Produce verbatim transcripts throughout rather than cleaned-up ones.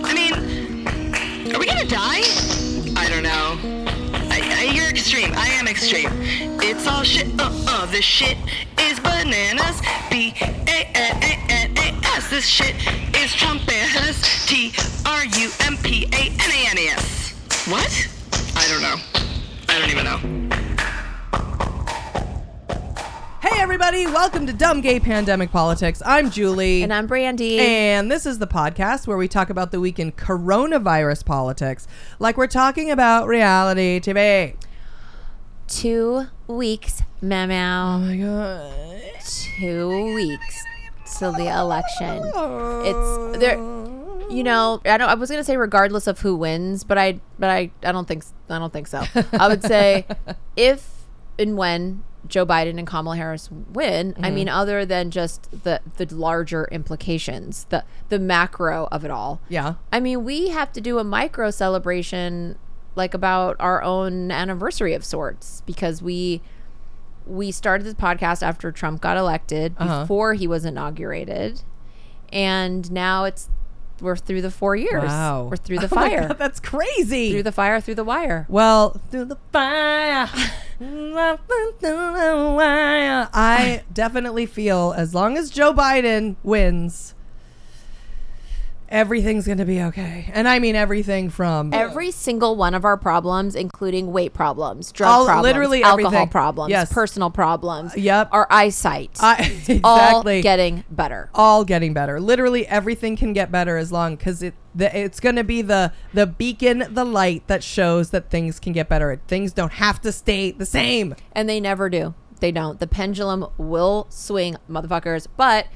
I mean, are we gonna die? I don't know. I, I, you're extreme. I am extreme. It's all shit. Uh-uh. This shit is bananas. B A N A N A S. This shit is Trumpanas. T R U M P A N A N A S. What? I don't know. I don't even know. Hey everybody, welcome to Dumb Gay Pandemic Politics. I'm Julie. And I'm Brandy. And this is the podcast where we talk about the week in coronavirus politics, like we're talking about reality T V. Two weeks, meow. Oh my god. Two weeks till the election. It's there, you know, I don't I was gonna say regardless of who wins, but I but I, I don't think I don't think so. I would say if and when Joe Biden and Kamala Harris win, mm-hmm. I mean, other than just the the larger implications, the the macro of it all. Yeah. I mean, we have to do a micro celebration, like about our own anniversary of sorts, because we we started this podcast after Trump got elected, uh-huh. before he was inaugurated, and now it's we're through the four years. Wow. We're through the oh fire. God, that's crazy. Through the fire, through the wire. Well, through the fire. I definitely feel as long as Joe Biden wins, everything's going to be okay. And I mean everything from... Every single one of our problems, including weight problems, drug all, problems, literally alcohol everything. Problems, yes. Personal problems, yep. Our eyesight. I, exactly. All getting better. All getting better. Literally everything can get better as long, because it, the, it's going to be the, the beacon, the light that shows that things can get better. Things don't have to stay the same. And they never do. They don't. The pendulum will swing, motherfuckers. But...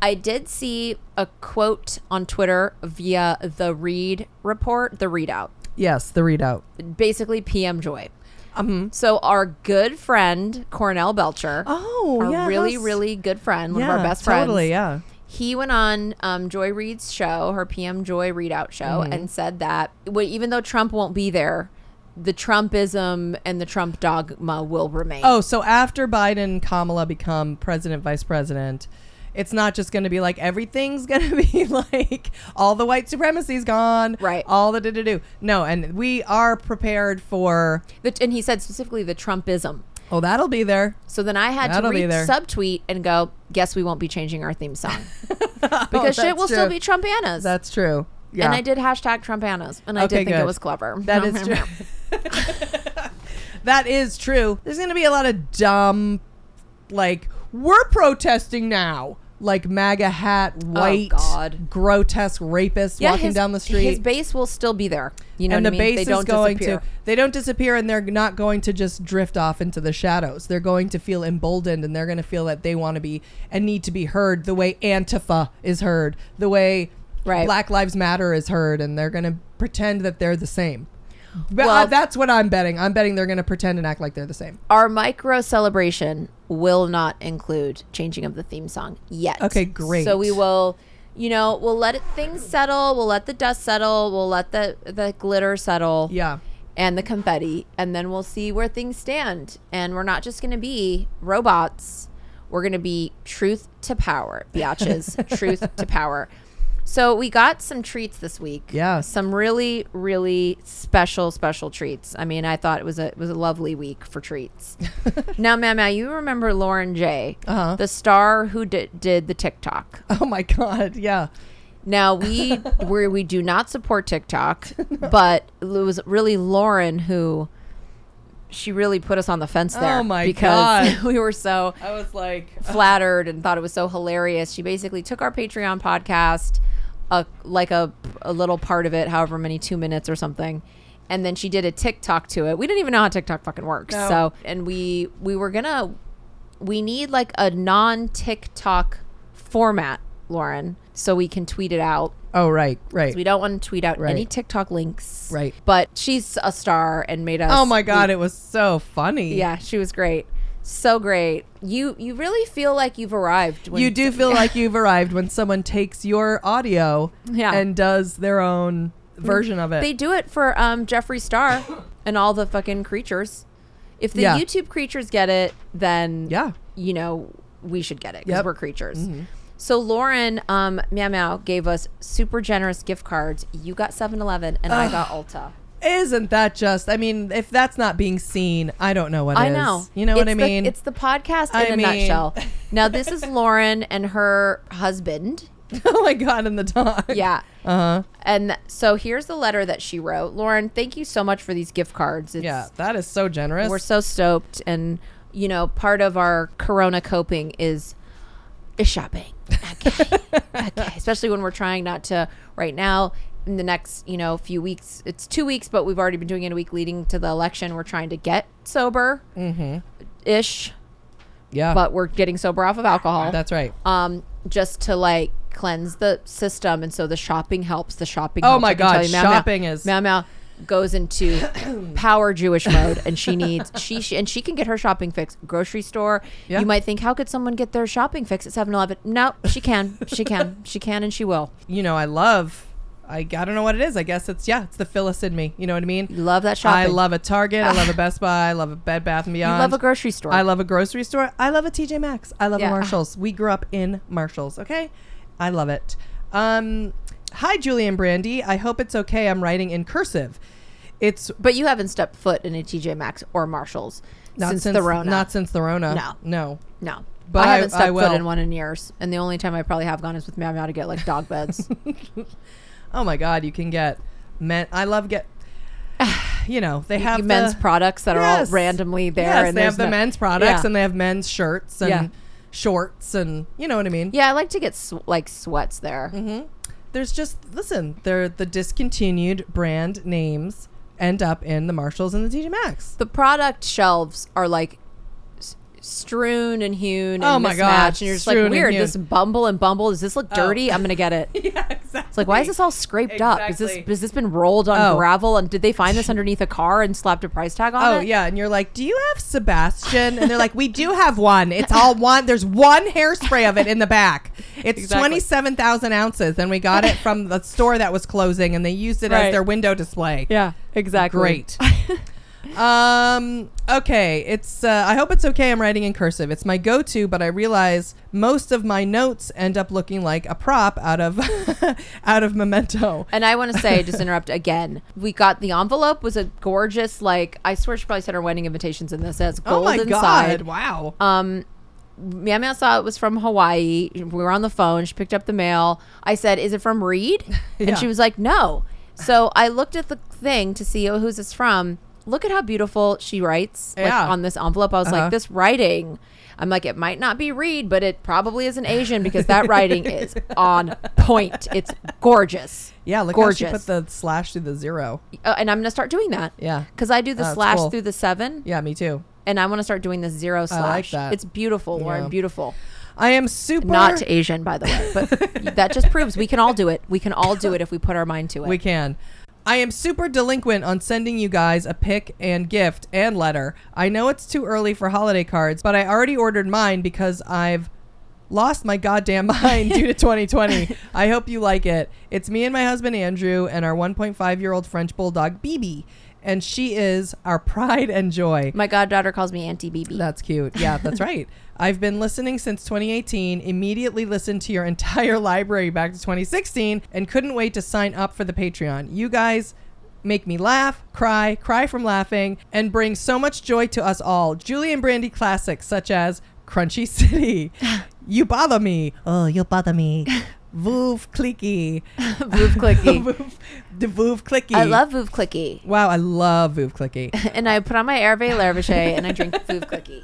I did see a quote on Twitter via the Reed report, the readout. Yes, the readout. Basically, P M Joy. Mm-hmm. So our good friend, Cornell Belcher, oh, our yes. really, really good friend, one yeah, of our best friends. Totally, yeah. He went on um, Joy Reid's show, her P M Joy readout show, mm-hmm. and said that even though Trump won't be there, the Trumpism and the Trump dogma will remain. Oh, so after Biden and Kamala become president, vice president... It's not just going to be like everything's going to be like all the white supremacy's gone. Right. All the do-do-do. No. And we are prepared for. The, and he said specifically the Trumpism. Oh, that'll be there. So then I had that'll to read subtweet and go, guess we won't be changing our theme song. Because oh, shit will true. Still be Trumpanas. That's true. Yeah. And I did hashtag Trumpanas. And I okay, did think good. It was clever. That is true. That is true. There's going to be a lot of dumb, like, we're protesting now. Like MAGA hat, white, oh grotesque rapist yeah, walking his, down the street. His base will still be there. You know and what the I mean? Base they is going disappear. To. They don't disappear, and they're not going to just drift off into the shadows. They're going to feel emboldened, and they're going to feel that they want to be and need to be heard the way Antifa is heard, the way right. Black Lives Matter is heard, and they're going to pretend that they're the same. Well, uh, that's what I'm betting. I'm betting they're going to pretend and act like they're the same. Our micro celebration will not include changing of the theme song yet. Okay, great. So we will, you know, we'll let it, things settle. We'll let the dust settle. We'll let the, the glitter settle. Yeah. And the confetti. And then we'll see where things stand. And we're not just going to be robots. We're going to be truth to power, biatches. Truth to power. So we got some treats this week. Yeah. Some really, really special, special treats. I mean, I thought it was a it was a lovely week for treats. Now, Mama, you remember Lauren J, uh-huh. the star who d- did the TikTok. Oh, my God. Yeah. Now, we where we do not support TikTok, no. but it was really Lauren who she really put us on the fence there. Oh, my because God. Because we were so I was like flattered and thought it was so hilarious. She basically took our Patreon podcast. A, like a, a little part of it, however many, two minutes or something. And then she did a TikTok to it. We didn't even know how TikTok fucking works. No. So, and we, we were gonna, we need like a non-TikTok format Lauren, so we can tweet it out. Oh, right, right. We don't want to tweet out right. any TikTok links. Right. But she's a star and made us. Oh, my God. We, it was so funny. Yeah, she was great. So great. You you really feel like you've arrived. When you do feel like you've arrived when someone takes your audio yeah. and does their own version of it. They do it for um, Jeffree Star and all the fucking creatures. If the yeah. YouTube creatures get it, then, yeah. you know, we should get it because yep. we're creatures. Mm-hmm. So Lauren, um, Meow Meow, gave us super generous gift cards. You got Seven Eleven, and Ugh. I got Ulta. Isn't that just? I mean, if that's not being seen, I don't know what I is. know. You know it's what I the, mean? It's the podcast in I a mean. nutshell. Now, this is Lauren and her husband. Oh my God, and the dog. Yeah. Uh huh. And th- so here's the letter that she wrote. Lauren, thank you so much for these gift cards. It's, yeah, that is so generous. We're so stoked, and you know, part of our Corona coping is. Is shopping. Okay. Okay. Especially when we're trying not to right now in the next, you know, few weeks. It's two weeks, but we've already been doing it a week leading to the election. We're trying to get sober ish. Yeah. But we're getting sober off of alcohol. That's right. Um, just to like cleanse the system. And so the shopping helps. The shopping. Oh helps. my God. You, shopping Meow, is. Meow Meow goes into power Jewish mode, and she needs she, she and she can get her shopping fix. Grocery store. Yeah. You might think, how could someone get their shopping fix at seven eleven? No, she can. She can. She can, and she will. You know, I love. I I don't know what it is. I guess it's yeah, it's the Phyllis in me. You know what I mean? You love that shopping. I love a Target. I love a Best Buy. I love a Bed Bath and Beyond. You love a grocery store. I love a grocery store. I love a T J Maxx. I love yeah. a Marshalls. We grew up in Marshalls. Okay, I love it. Um. Hi, Julie and Brandy. I hope it's okay. I'm writing in cursive. It's but you haven't stepped foot in a T J Maxx or Marshalls not since, since the Rona. Not since the Rona. No, no, no. But I haven't stepped I foot in one in years, and the only time I probably have gone is with Meow Meow to get like dog beds. Oh my God, you can get men. I love get. You know they have the, men's products that yes, are all randomly there. Yes, and they have the no, men's products, yeah. and they have men's shirts and yeah. shorts, and you know what I mean. Yeah, I like to get sw- like sweats there. Mm-hmm. There's just, listen, they're the discontinued brand names end up in the Marshalls and the T J Maxx. The product shelves are like s- strewn and hewn and oh my mismatched. God. And you're just strewn like, weird, this bumble and bumble, does this look dirty? Oh. I'm going to get it. Yeah, exactly. It's like, why is this all scraped exactly. up? Is this, has this been rolled on oh. gravel? And did they find this underneath a car and slapped a price tag on oh, it? Oh, yeah. And you're like, do you have Sebastian? And they're like, we do have one. It's all one. There's one hairspray of it in the back. It's exactly. twenty-seven thousand ounces, and we got it from the store that was closing, and they used it right. as their window display. Yeah, exactly. Great. um, okay, it's. Uh, I hope it's okay I'm writing in cursive. It's my go-to, but I realize most of my notes end up looking like a prop out of out of Memento. And I want to say, just interrupt again, we got the envelope. Was a gorgeous, like, I swear she probably sent her wedding invitations in this. It has gold inside. Oh, my God. Wow. Um. Meow Meow saw it was from Hawaii. We were on the phone. She picked up the mail. I said, is it from Reed? And yeah. she was like, no. So I looked at the thing to see, oh, who's this from? Look at how beautiful she writes yeah. like, on this envelope. I was uh-huh. like, this writing. I'm like, it might not be Reed, but it probably is an Asian because that writing is on point. It's gorgeous. Yeah, look gorgeous. How she put the slash through the zero. Uh, and I'm going to start doing that. Yeah. Because I do the oh, slash cool. through the seven. Yeah, me too. And I want to start doing this zero slash. I like that. It's beautiful, Lauren. Yeah. Beautiful. I am super. Not Asian, by the way. But that just proves we can all do it. We can all do it if we put our mind to it. We can. I am super delinquent on sending you guys a pic and gift and letter. I know it's too early for holiday cards, but I already ordered mine because I've lost my goddamn mind due to twenty twenty. I hope you like it. It's me and my husband, Andrew, and our one point five year old French bulldog, Bibi. And she is our pride and joy. My goddaughter calls me Auntie B B. That's cute. Yeah, that's right. I've been listening since twenty eighteen, immediately listened to your entire library back to twenty sixteen, and couldn't wait to sign up for the Patreon. You guys make me laugh, cry, cry from laughing, and bring so much joy to us all. Julie and Brandy classics such as Crunchy City, You Bother Me, Oh, You Bother Me, Voof Clicky. Voof Clicky. Voof, the Voof Clicky. I love Voof Clicky. Wow, I love Voof Clicky. And I put on my Hervé Lervache and I drink Voof Clicky.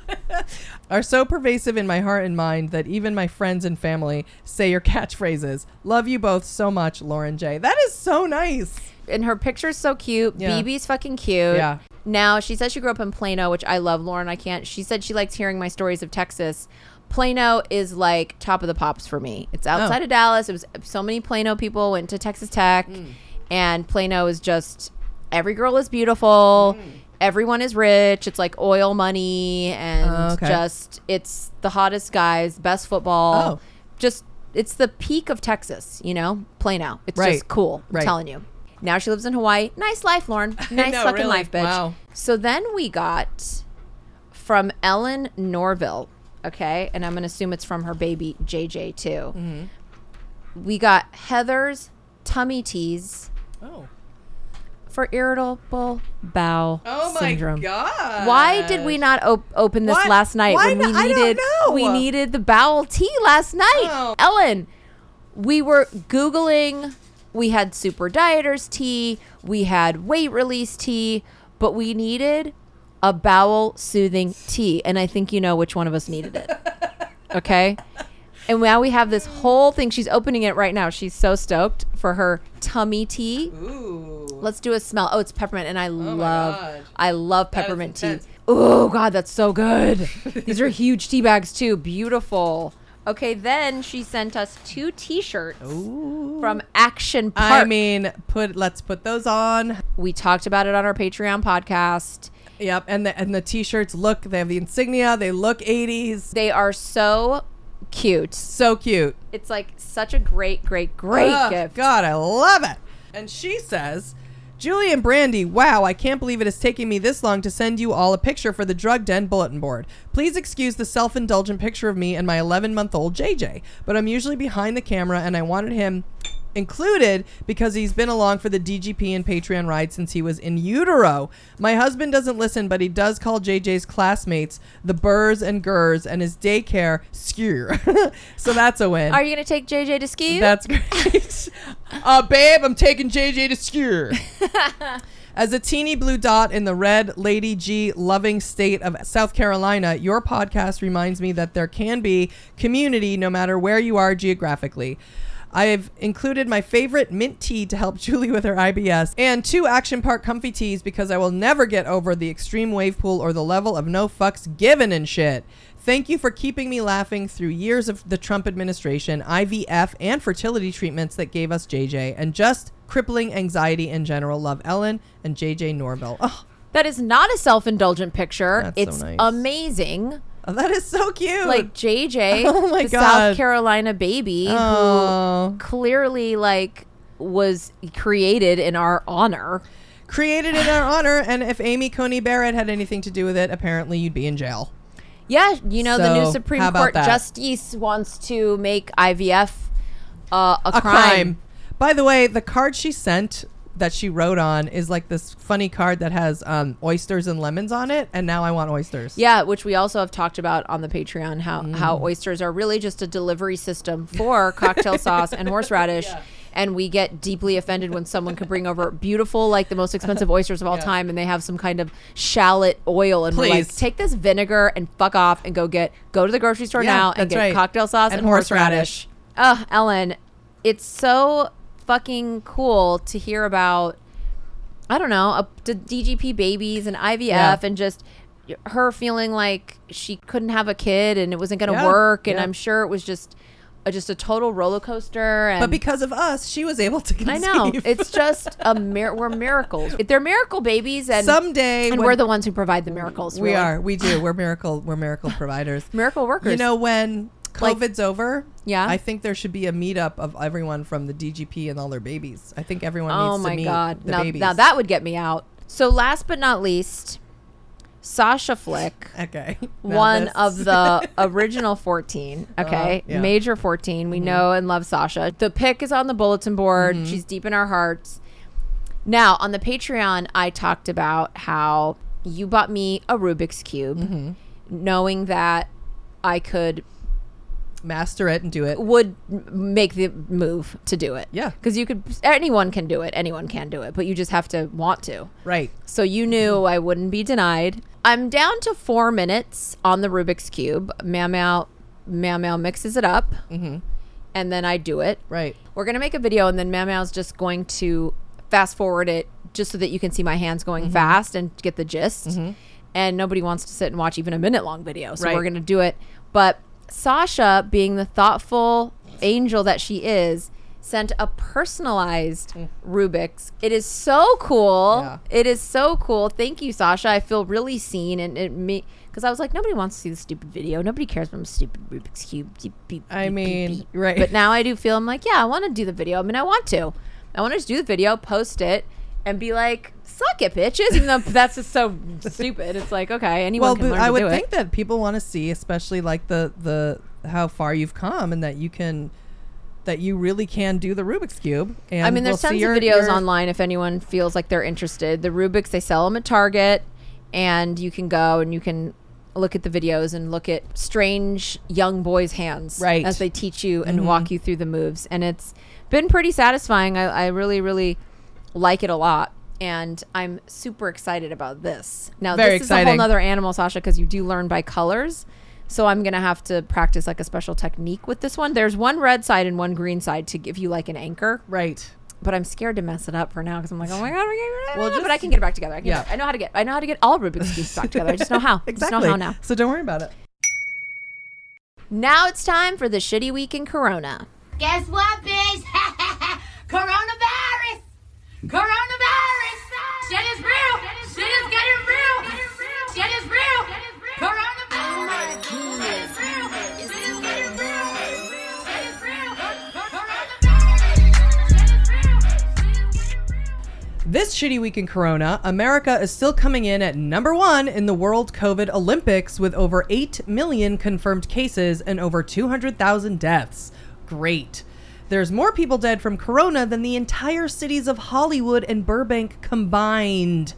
Are so pervasive in my heart and mind that even my friends and family say your catchphrases. Love you both so much, Lauren J. That is so nice. And her picture's so cute. Yeah. B B's fucking cute. Yeah. Now, she says she grew up in Plano, which I love, Lauren. I can't. She said she likes hearing my stories of Texas. Plano is like top of the pops for me. It's outside oh. of Dallas. It was so many Plano people went to Texas Tech, mm. and Plano is just every girl is beautiful. Mm. Everyone is rich. It's like oil money and oh, okay. just it's the hottest guys, best football. Oh. Just it's the peak of Texas, you know, Plano. It's right. just cool. I'm right. telling you. Now she lives in Hawaii. Nice life, Lauren. Nice know, fucking really. life, bitch. Wow. So then we got from Ellen Norville, okay? And I'm going to assume it's from her baby, J J, too. Mm-hmm. We got Heather's tummy teas. Oh. For irritable bowel oh syndrome. Oh my god! Why did we not op- open this what? last night Why when we n- needed we needed the bowel tea last night? Oh. Ellen, we were Googling. We had super dieters tea. We had weight release tea, but we needed a bowel soothing tea, and I think you know which one of us needed it. Okay. And now we have this whole thing. She's opening it right now. She's so stoked for her tummy tea. Ooh. Let's do a smell. Oh, it's peppermint. And I oh love, I love peppermint tea. Oh, God, that's so good. These are huge tea bags, too. Beautiful. Okay, then she sent us two T-shirts Ooh. from Action Park. I mean, put let's put those on. We talked about it on our Patreon podcast. Yep. And the, and the T-shirts look, they have the insignia. They look eighties. They are so cute. So cute. It's like such a great, great, great oh, gift. God, I love it. And she says, Julie and Brandy, wow, I can't believe it is taking me this long to send you all a picture for the Drug Den bulletin board. Please excuse the self-indulgent picture of me and my eleven-month-old J J, but I'm usually behind the camera and I wanted him included because he's been along for the D G P and Patreon ride since he was in utero. My husband doesn't listen, but he does call J J's classmates the burrs and gurs and his daycare skewer. So that's a win. Are you going to take J J to skewer? That's great. uh, babe, I'm taking J J to skewer. As a teeny blue dot in the red Lady G loving state of South Carolina, your podcast reminds me that there can be community no matter where you are geographically. I've included my favorite mint tea to help Julie with her I B S and two Action Park comfy teas because I will never get over the extreme wave pool or the level of no fucks given and shit. Thank you for keeping me laughing through years of the Trump administration, I V F, and fertility treatments that gave us J J and just crippling anxiety in general. Love, Ellen and J J Norville. Oh. That is not a self-indulgent picture. That's it's so nice. Amazing. Oh, that is so cute. Like J J, oh my the God. South Carolina baby oh. who clearly like was created in our honor. Created in our honor. And if Amy Coney Barrett had anything to do with it, apparently you'd be in jail. Yeah. You know, so, the new Supreme Court that? justice wants to make I V F uh, a, a crime. crime. By the way, the card she sent that she wrote on is like this funny card that has um, oysters and lemons on it. And now I want oysters. Yeah, which we also have talked about on the Patreon, how, mm. how oysters are really just a delivery system for cocktail sauce and horseradish. Yeah. And we get deeply offended when someone can bring over beautiful, like the most expensive oysters of all yeah. time, and they have some kind of shallot oil. And Please. we're like, take this vinegar and fuck off and go get, go to the grocery store yeah, now and get right. cocktail sauce and, and horseradish. horseradish. Oh, Ellen, it's so fucking cool to hear about, I don't know, a, the D G P babies and I V F yeah. and just her feeling like she couldn't have a kid and it wasn't going to yeah. work. And yeah. I'm sure it was just a, just a total roller coaster. And but because of us, she was able to conceive. I know. It's just a mir- we're miracles. They're miracle babies, and someday and we're the ones who provide the miracles. We really. are. We do. We're miracle. We're miracle providers. Miracle workers. You know when COVID's like, over. Yeah. I think there should be a meetup of everyone from the D G P and all their babies. I think everyone oh needs to meet God. the now, babies. Oh my God. Now that would get me out. So last but not least, Sasha Flick. Okay. Now one this. of the original fourteen. Okay. Uh, yeah. Major fourteen. We mm-hmm. know and love Sasha. The pic is on the bulletin board. Mm-hmm. She's deep in our hearts. Now on the Patreon, I talked about how you bought me a Rubik's Cube, mm-hmm. knowing that I could master it and do it would make the move to do it. Yeah, because you could anyone can do it anyone can do it but you just have to want to, right? So you knew I wouldn't be denied. I'm down to four minutes on the Rubik's Cube. Mamow Mamow mixes it up, mm-hmm. and then I do it, right? We're gonna make a video, and then Mamow's just going to fast forward it just so that you can see my hands going mm-hmm. fast and get the gist, mm-hmm. and nobody wants to sit and watch even a minute long video, so right. we're gonna do it. But Sasha, being the thoughtful angel that she is, sent a personalized mm. Rubik's. It is so cool. Yeah. It is so cool. Thank you, Sasha. I feel really seen. And it me because I was like, nobody wants to see the stupid video. Nobody cares about a stupid Rubik's Cube. Beep, beep, I beep, mean, beep, beep. Right. But now I do feel I'm like, yeah, I want to do the video. I mean, I want to. I want to just do the video, post it, and be like, suck it, bitches. Even though that's just so stupid. It's like, okay, anyone well, can learn I to do it. Well, I would think that people want to see, especially like the the how far you've come and that you can... that you really can do the Rubik's Cube. And I mean, there's we'll tons your, of videos your... online if anyone feels like they're interested. The Rubik's, they sell them at Target, and you can go and you can look at the videos and look at strange young boys' hands right. as they teach you and mm-hmm. walk you through the moves. And it's been pretty satisfying. I, I really, really like it a lot. And I'm super excited about this. Now, Very this exciting. is a whole nother animal, Sasha, because you do learn by colors. So I'm going to have to practice like a special technique with this one. There's one red side and one green side to give you like an anchor. Right. But I'm scared to mess it up for now because I'm like, oh my God. Well, just, but I can get it back together. I, can yeah. I know how to get I know how to get all Rubik's Cubes back together. I just know how. Exactly. I just know how now. So don't worry about it. Now it's time for the shitty week in Corona. Guess what, bitch? Coronavirus. Coronavirus. Shit is real. Shit is getting real. Shit is real. Coronavirus. This shitty week in Corona, America is still coming in at number one in the World COVID Olympics with over eight million confirmed cases and over two hundred thousand deaths. Great. There's more people dead from Corona than the entire cities of Hollywood and Burbank combined.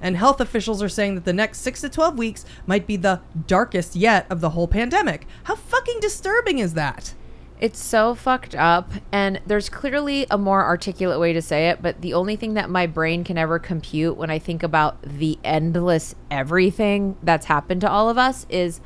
And health officials are saying that the next six to twelve weeks might be the darkest yet of the whole pandemic. How fucking disturbing is that? It's so fucked up, and there's clearly a more articulate way to say it, but the only thing that my brain can ever compute when I think about the endless everything that's happened to all of us is,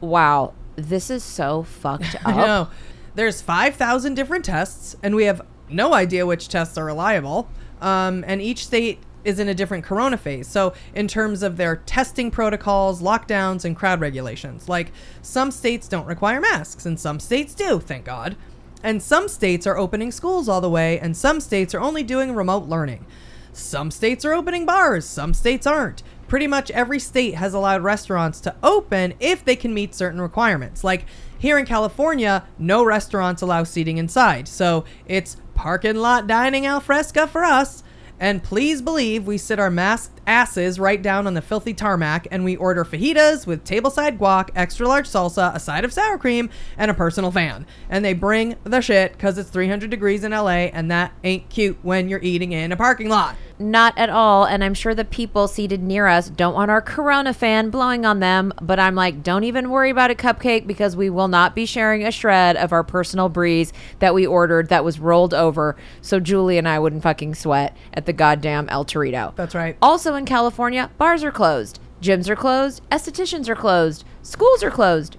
wow, this is so fucked up. I know. There's five thousand different tests, and we have no idea which tests are reliable, um, and each state is in a different Corona phase. So in terms of their testing protocols, lockdowns, and crowd regulations, like some states don't require masks and some states do, thank God. And some states are opening schools all the way and some states are only doing remote learning. Some states are opening bars, some states aren't. Pretty much every state has allowed restaurants to open if they can meet certain requirements. Like here in California, no restaurants allow seating inside. So it's parking lot dining al fresco for us. And please believe we sit our masked asses right down on the filthy tarmac and we order fajitas with tableside guac, extra large salsa, a side of sour cream, and a personal fan. And they bring the shit because it's three hundred degrees in L A and that ain't cute when you're eating in a parking lot. Not at all. And I'm sure the people seated near us don't want our Corona fan blowing on them. But I'm like, don't even worry about it, Cupcake, because we will not be sharing a shred of our personal breeze that we ordered that was rolled over. So Julie and I wouldn't fucking sweat at the goddamn El Torito. That's right. Also in California, bars are closed, gyms are closed, estheticians are closed, schools are closed,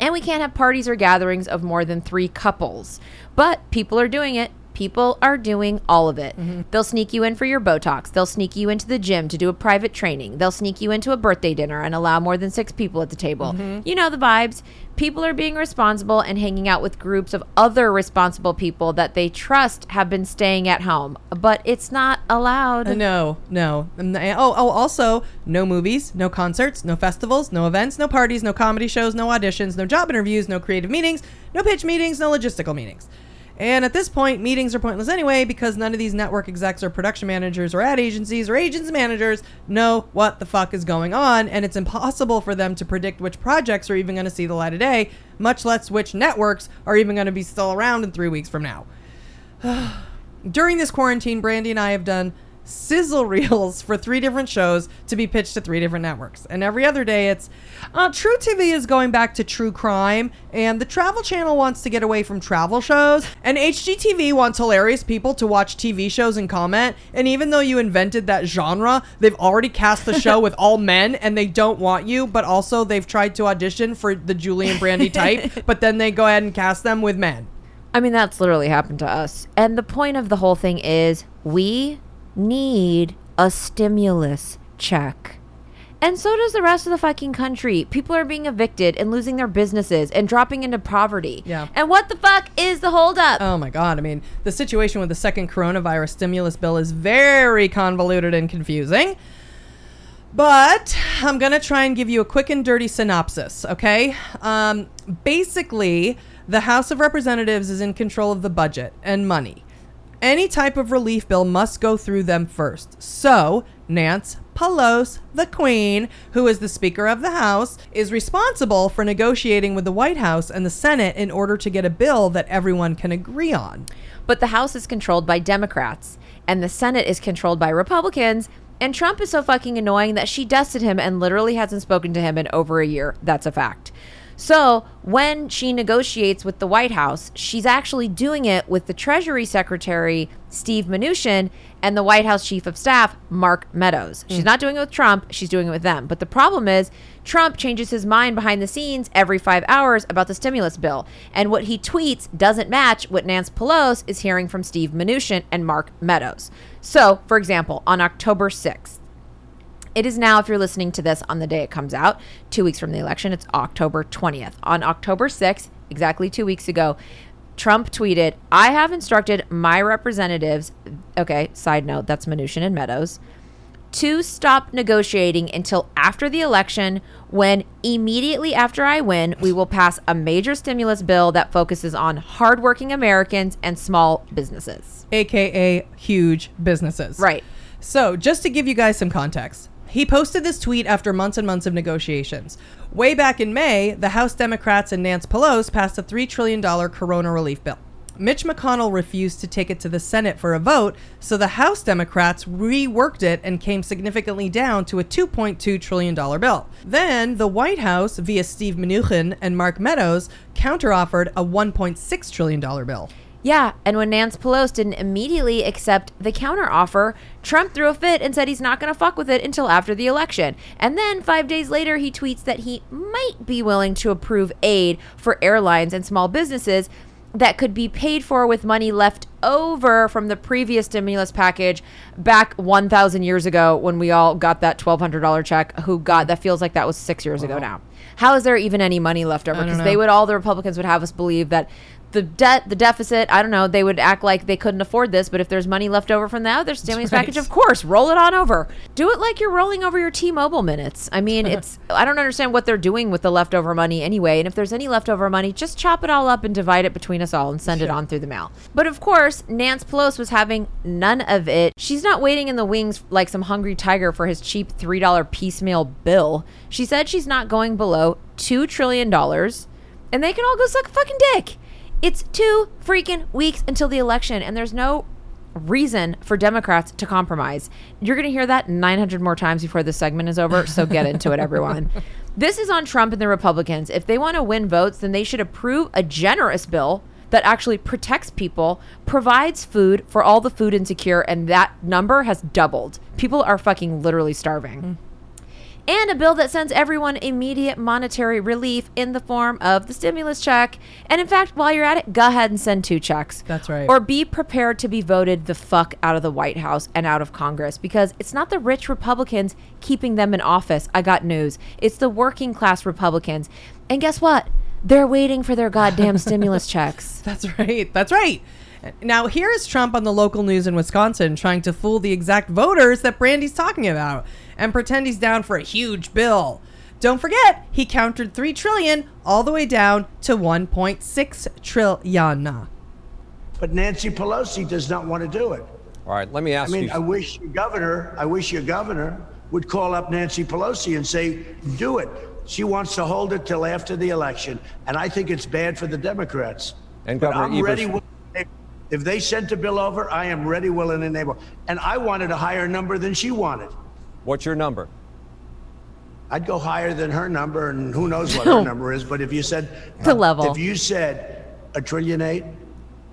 and we can't have parties or gatherings of more than three couples. But people are doing it. People are doing all of it. Mm-hmm. They'll sneak you in for your Botox. They'll sneak you into the gym to do a private training. They'll sneak you into a birthday dinner and allow more than six people at the table. Mm-hmm. You know the vibes. People are being responsible and hanging out with groups of other responsible people that they trust have been staying at home. But it's not allowed. Uh, no, no. Oh, oh, also, no movies, no concerts, no festivals, no events, no parties, no comedy shows, no auditions, no job interviews, no creative meetings, no pitch meetings, no logistical meetings. And at this point, meetings are pointless anyway because none of these network execs or production managers or ad agencies or agents managers know what the fuck is going on, and it's impossible for them to predict which projects are even going to see the light of day, much less which networks are even going to be still around in three weeks from now. During this quarantine, Brandy and I have done sizzle reels for three different shows to be pitched to three different networks. And every other day it's uh, True T V is going back to true crime, and the Travel Channel wants to get away from travel shows, and H G T V wants hilarious people to watch T V shows and comment. And even though you invented that genre, they've already cast the show with all men and they don't want you, but also they've tried to audition for the Julie and Brandy type, but then they go ahead and cast them with men. I mean, that's literally happened to us. And the point of the whole thing is we need a stimulus check. And so does the rest of the fucking country. People are being evicted and losing their businesses and dropping into poverty. Yeah. And what the fuck is the holdup? Oh, my God. I mean, the situation with the second coronavirus stimulus bill is very convoluted and confusing. But I'm going to try and give you a quick and dirty synopsis, okay? Um, basically, the House of Representatives is in control of the budget and money. Any type of relief bill must go through them first. So, Nancy Pelosi, the Queen, who is the Speaker of the House, is responsible for negotiating with the White House and the Senate in order to get a bill that everyone can agree on. But the House is controlled by Democrats, and the Senate is controlled by Republicans, and Trump is so fucking annoying that she dusted him and literally hasn't spoken to him in over a year. That's a fact. So when she negotiates with the White House, she's actually doing it with the Treasury Secretary, Steve Mnuchin, and the White House Chief of Staff, Mark Meadows. She's mm. not doing it with Trump. She's doing it with them. But the problem is Trump changes his mind behind the scenes every five hours about the stimulus bill. And what he tweets doesn't match what Nancy Pelosi is hearing from Steve Mnuchin and Mark Meadows. So, for example, on October sixth, it is now, if you're listening to this on the day it comes out, two weeks from the election, it's October twentieth. On October sixth, exactly two weeks ago, Trump tweeted, I have instructed my representatives, okay, side note, that's Mnuchin and Meadows, to stop negotiating until after the election when immediately after I win, we will pass a major stimulus bill that focuses on hardworking Americans and small businesses. A K A huge businesses. Right. So just to give you guys some context. He posted this tweet after months and months of negotiations. Way back in May, the House Democrats and Nancy Pelosi passed a three trillion dollars corona relief bill. Mitch McConnell refused to take it to the Senate for a vote, so the House Democrats reworked it and came significantly down to a two point two trillion dollars bill. Then the White House, via Steve Mnuchin and Mark Meadows, counteroffered a one point six trillion dollars bill. Yeah, and when Nancy Pelosi didn't immediately accept the counteroffer, Trump threw a fit and said he's not going to fuck with it until after the election. And then five days later, he tweets that he might be willing to approve aid for airlines and small businesses that could be paid for with money left over from the previous stimulus package back one thousand years ago when we all got that twelve hundred dollars check. Who got that? Feels like that was six years wow. ago now. How is there even any money left over? Because they would all the Republicans would have us believe that the debt, the deficit, I don't know, they would act like they couldn't afford this, but if there's money left over from the other stimulus right. package, of course, roll it on over. Do it like you're rolling over your T-Mobile minutes. I mean, it's, I don't understand what they're doing with the leftover money anyway, and if there's any leftover money, just chop it all up and divide it between us all and send sure. it on through the mail. But of course, Nancy Pelosi was having none of it. She's not waiting in the wings like some hungry tiger for his cheap three dollar piecemeal bill. She said she's not going below two trillion dollars, and they can all go suck a fucking dick. It's two freaking weeks until the election, and there's no reason for Democrats to compromise. You're going to hear that nine hundred more times before this segment is over, so get into it, everyone. This is on Trump and the Republicans. If they want to win votes, then they should approve a generous bill that actually protects people, provides food for all the food insecure, and that number has doubled. People are fucking literally starving. Mm. And a bill that sends everyone immediate monetary relief in the form of the stimulus check. And in fact, while you're at it, go ahead and send two checks. That's right. Or be prepared to be voted the fuck out of the White House and out of Congress, because it's not the rich Republicans keeping them in office. I got news. It's the working class Republicans. And guess what? They're waiting for their goddamn stimulus checks. That's right. That's right. Now, here is Trump on the local news in Wisconsin trying to fool the exact voters that Brandy's talking about and pretend he's down for a huge bill. Don't forget, he countered three trillion dollars all the way down to one point six trillion dollars. But Nancy Pelosi does not want to do it. All right, let me ask you. I mean, you... I wish your governor, I wish your governor would call up Nancy Pelosi and say, do it. She wants to hold it till after the election. And I think it's bad for the Democrats. And but Governor I'm ready with- If they sent a bill over, I am ready, willing, and able. And I wanted a higher number than she wanted. What's your number? I'd go higher than her number, and who knows what her number is. But if you said the uh, level, if you said a trillion eight,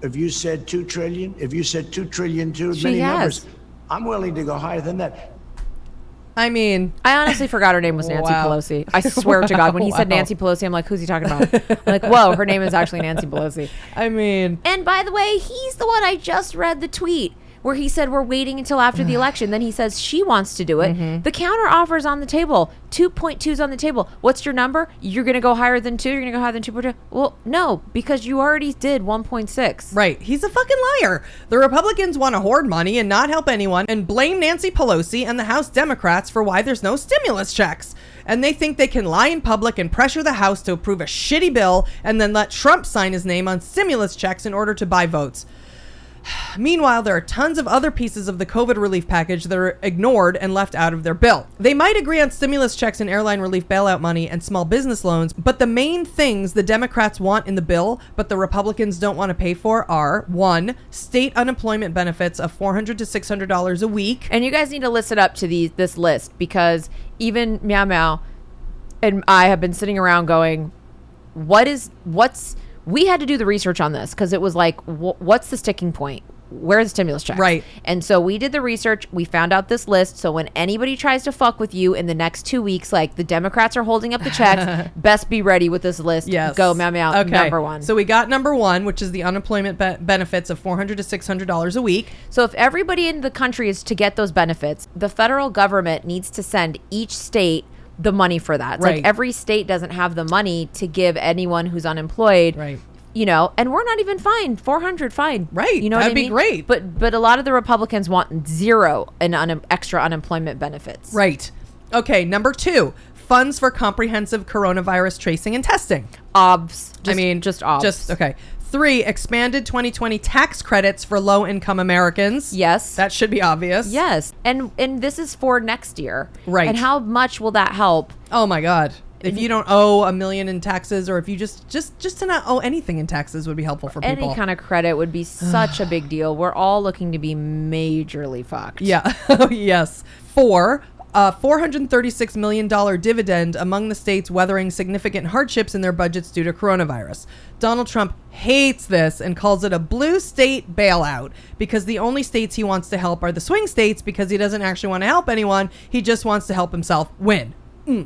if you said two trillion, if you said two trillion two, she many has. numbers, I'm willing to go higher than that. I mean, I honestly forgot her name was Nancy wow. Pelosi. I swear wow, to God, when he wow. said Nancy Pelosi, I'm like, who's he talking about? I'm like, whoa, her name is actually Nancy Pelosi. I mean. And by the way, he's the one I just read the tweet. where he said we're waiting until after the election. Then he says she wants to do it. Mm-hmm. The counter offer is on the table. two point two is on the table. What's your number? You're going to go higher than two? You're going to go higher than two point two? Well, no, because you already did one point six. Right. He's a fucking liar. The Republicans want to hoard money and not help anyone and blame Nancy Pelosi and the House Democrats for why there's no stimulus checks. And they think they can lie in public and pressure the House to approve a shitty bill and then let Trump sign his name on stimulus checks in order to buy votes. Meanwhile, there are tons of other pieces of the COVID relief package that are ignored and left out of their bill. They might agree on stimulus checks and airline relief bailout money and small business loans, but the main things the Democrats want in the bill, but the Republicans don't want to pay for are, one, state unemployment benefits of four hundred to six hundred dollars a week. And you guys need to listen up to these, this list, because even Meow Meow and I have been sitting around going, what is, what's, we had to do the research on this because it was like, wh- what's the sticking point? Where are the stimulus checks? Right. And so we did the research. We found out this list. So when anybody tries to fuck with you in the next two weeks, like the Democrats are holding up the checks, best be ready with this list. Yes. Go, Meow Meow. Okay. Number one. So we got number one, which is the unemployment be- benefits of four hundred to six hundred dollars a week. So if everybody in the country is to get those benefits, the federal government needs to send each state the money for that. It's right. Like every state doesn't have the money to give anyone who's unemployed. Right. You know, and we're not even fine. four hundred fine. Right. You know That'd what I mean? That'd be great. But but a lot of the Republicans want zero in un- extra unemployment benefits. Right. Okay. Number two, funds for comprehensive coronavirus tracing and testing. Obs. Just, I mean, just obs. Just okay. Three, expanded twenty twenty tax credits for low-income Americans. Yes. That should be obvious. Yes. And and this is for next year. Right. And how much will that help? Oh, my God. If you don't owe a million in taxes, or if you just just just to not owe anything in taxes would be helpful for people. Any kind of credit would be such a big deal. We're all looking to be majorly fucked. Yeah. Yes. Four, a four hundred thirty-six million dollars dividend among the states weathering significant hardships in their budgets due to coronavirus. Donald Trump hates this and calls it a blue state bailout because the only states he wants to help are the swing states because he doesn't actually want to help anyone. He just wants to help himself win. Mm.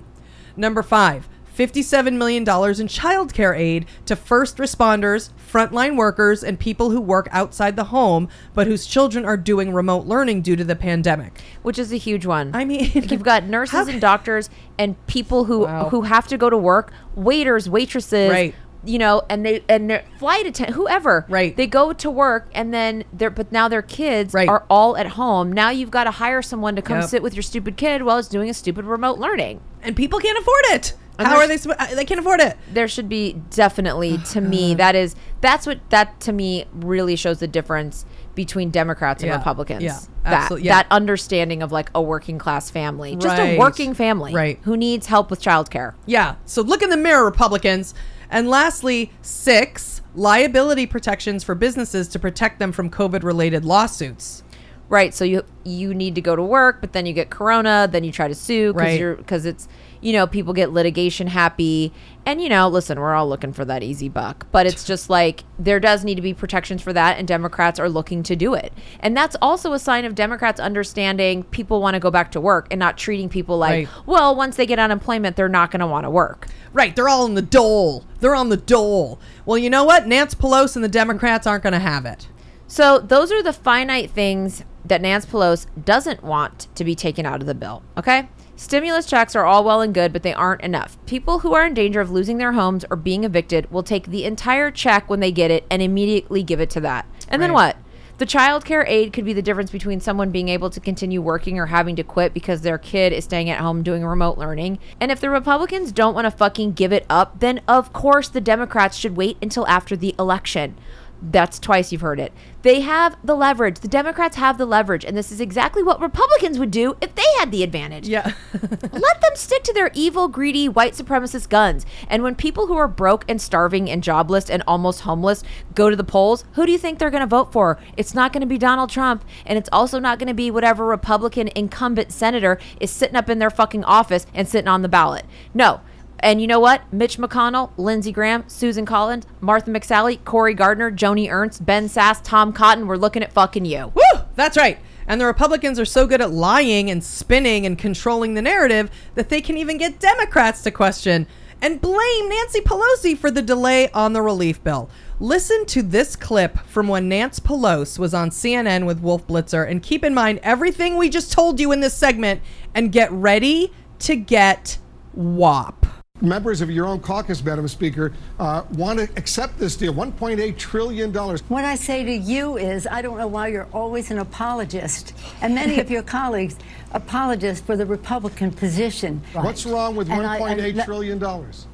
Number five, fifty-seven million dollars in childcare aid to first responders, frontline workers, and people who work outside the home, but whose children are doing remote learning due to the pandemic. Which is a huge one. I mean, you've got nurses and doctors and people who, wow. who have to go to work, waiters, waitresses, right. you know, and they and flight attendants, whoever, right? They go to work and then they're, but now their kids right. are all at home. Now you've got to hire someone to come yep. sit with your stupid kid while it's doing a stupid remote learning. And people can't afford it. And How are they? They can't afford it. There should be definitely, to me, that is, that's what, that to me really shows the difference between Democrats and yeah. Republicans. Yeah, that, yeah. that understanding of like a working class family, just right. a working family right. who needs help with childcare. Yeah. So look in the mirror, Republicans. And lastly, six, liability protections for businesses to protect them from COVID-related lawsuits. Right. So you you need to go to work, but then you get corona, then you try to sue because right. you're because it's, you know, people get litigation happy. And, you know, listen, we're all looking for that easy buck. But it's just like there does need to be protections for that. And Democrats are looking to do it. And that's also a sign of Democrats understanding people want to go back to work and not treating people like, right. well, once they get unemployment, they're not going to want to work. Right. They're all in the dole. They're on the dole. Well, you know what? Nancy Pelosi and the Democrats aren't going to have it. So those are the finite things that Nancy Pelosi doesn't want to be taken out of the bill. Okay? Stimulus checks are all well and good, but they aren't enough. People who are in danger of losing their homes or being evicted will take the entire check when they get it and immediately give it to that. And right. then what? The child care aid could be the difference between someone being able to continue working or having to quit because their kid is staying at home doing remote learning. And if the Republicans don't want to fucking give it up, then of course the Democrats should wait until after the election. That's twice you've heard it. They have the leverage. The Democrats have the leverage. And this is exactly what Republicans would do if they had the advantage. Yeah. Let them stick to their evil, greedy, white supremacist guns. And when people who are broke and starving and jobless and almost homeless go to the polls, who do you think they're going to vote for? It's not going to be Donald Trump. And it's also not going to be whatever Republican incumbent senator is sitting up in their fucking office and sitting on the ballot. No. And you know what? Mitch McConnell, Lindsey Graham, Susan Collins, Martha McSally, Cory Gardner, Joni Ernst, Ben Sasse, Tom Cotton, we're looking at fucking you. Woo! That's right. And the Republicans are so good at lying and spinning and controlling the narrative that they can even get Democrats to question and blame Nancy Pelosi for the delay on the relief bill. Listen to this clip from when Nancy Pelosi was on C N N with Wolf Blitzer, and keep in mind everything we just told you in this segment, and get ready to get W A P. Members of your own caucus, Madam Speaker, uh, want to accept this deal, one point eight trillion dollars. What I say to you is, I don't know why you're always an apologist, and many of your colleagues apologists for the Republican position. Right. What's wrong with one point eight trillion dollars?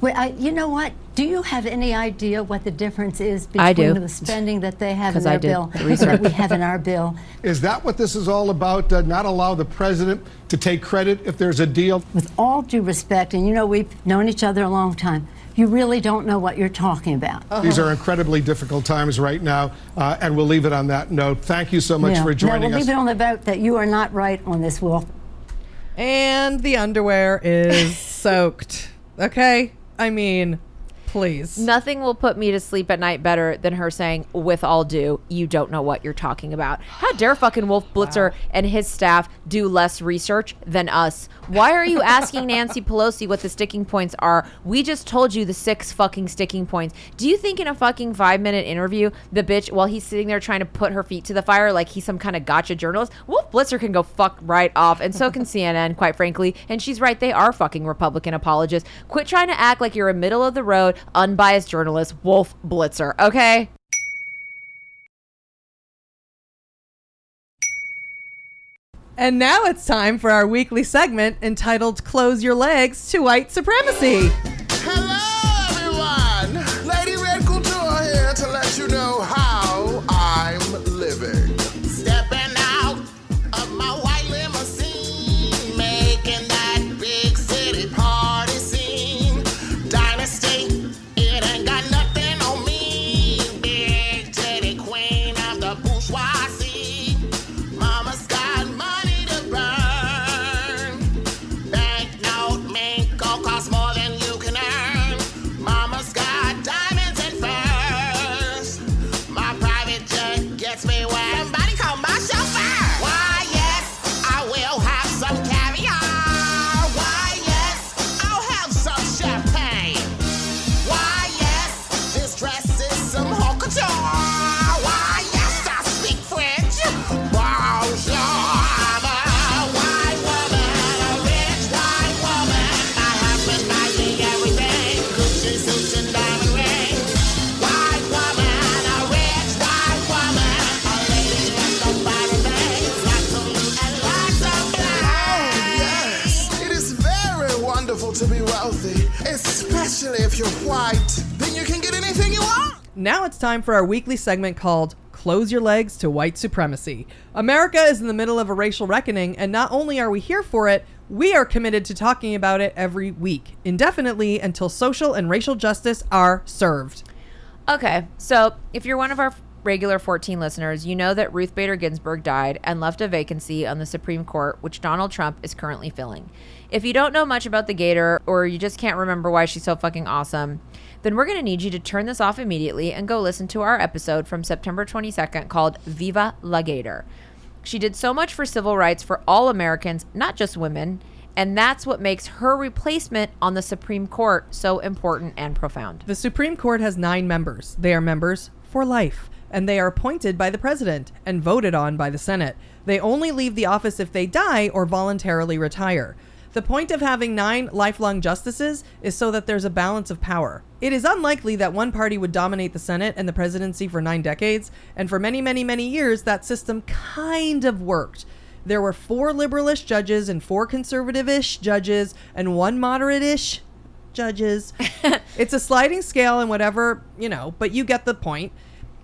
Well, I, you know what? Do you have any idea what the difference is between the spending that they have in their I bill the and that we have in our bill? Is that what this is all about? Uh, not allow the president to take credit if there's a deal? With all due respect, and you know we've known each other a long time, you really don't know what you're talking about. Uh-huh. These are incredibly difficult times right now, uh, and we'll leave it on that note. Thank you so much yeah. for joining us. No, we'll us. leave it on the vote that you are not right on this, Wolf. And the underwear is soaked. Okay? I mean, please. Nothing will put me to sleep at night better than her saying, with all due, you don't know what you're talking about. How dare fucking Wolf Blitzer wow. and his staff do less research than us? Why are you asking Nancy Pelosi what the sticking points are? We just told you the six fucking sticking points. Do you think in a fucking five-minute interview, the bitch, while he's sitting there trying to put her feet to the fire like he's some kind of gotcha journalist, Wolf Blitzer can go fuck right off, and so can C N N, quite frankly, and she's right. They are fucking Republican apologists. Quit trying to act like you're a middle-of-the-road unbiased journalist, Wolf Blitzer, okay? And now it's time for our weekly segment entitled Close Your Legs to White Supremacy. Hello, everyone. Lady Red Couture here to let you know how I'm living. Stepping out of my white limousine, making that big city party scene. Dynasty. If you're white, then you can get anything you want. Now it's time for our weekly segment called Close Your Legs to White Supremacy. America is in the middle of a racial reckoning, and not only are we here for it, we are committed to talking about it every week, indefinitely, until social and racial justice are served. Okay, so if you're one of our regular fourteen listeners, you know that Ruth Bader Ginsburg died and left a vacancy on the Supreme Court, which Donald Trump is currently filling. If you don't know much about the Gator, or you just can't remember why she's so fucking awesome, then we're going to need you to turn this off immediately and go listen to our episode from September twenty-second called Viva la Gator. She did so much for civil rights for all Americans, not just women, and that's what makes her replacement on the Supreme Court so important and profound. The Supreme Court has nine members. They are members for life, and they are appointed by the president and voted on by the Senate. They only leave the office if they die or voluntarily retire. The point of having nine lifelong justices is so that there's a balance of power. It is unlikely that one party would dominate the Senate and the presidency for nine decades, and for many, many, many years, that system kind of worked. There were four liberal-ish judges and four conservative-ish judges and one moderate-ish judges. It's a sliding scale and whatever, you know, but you get the point.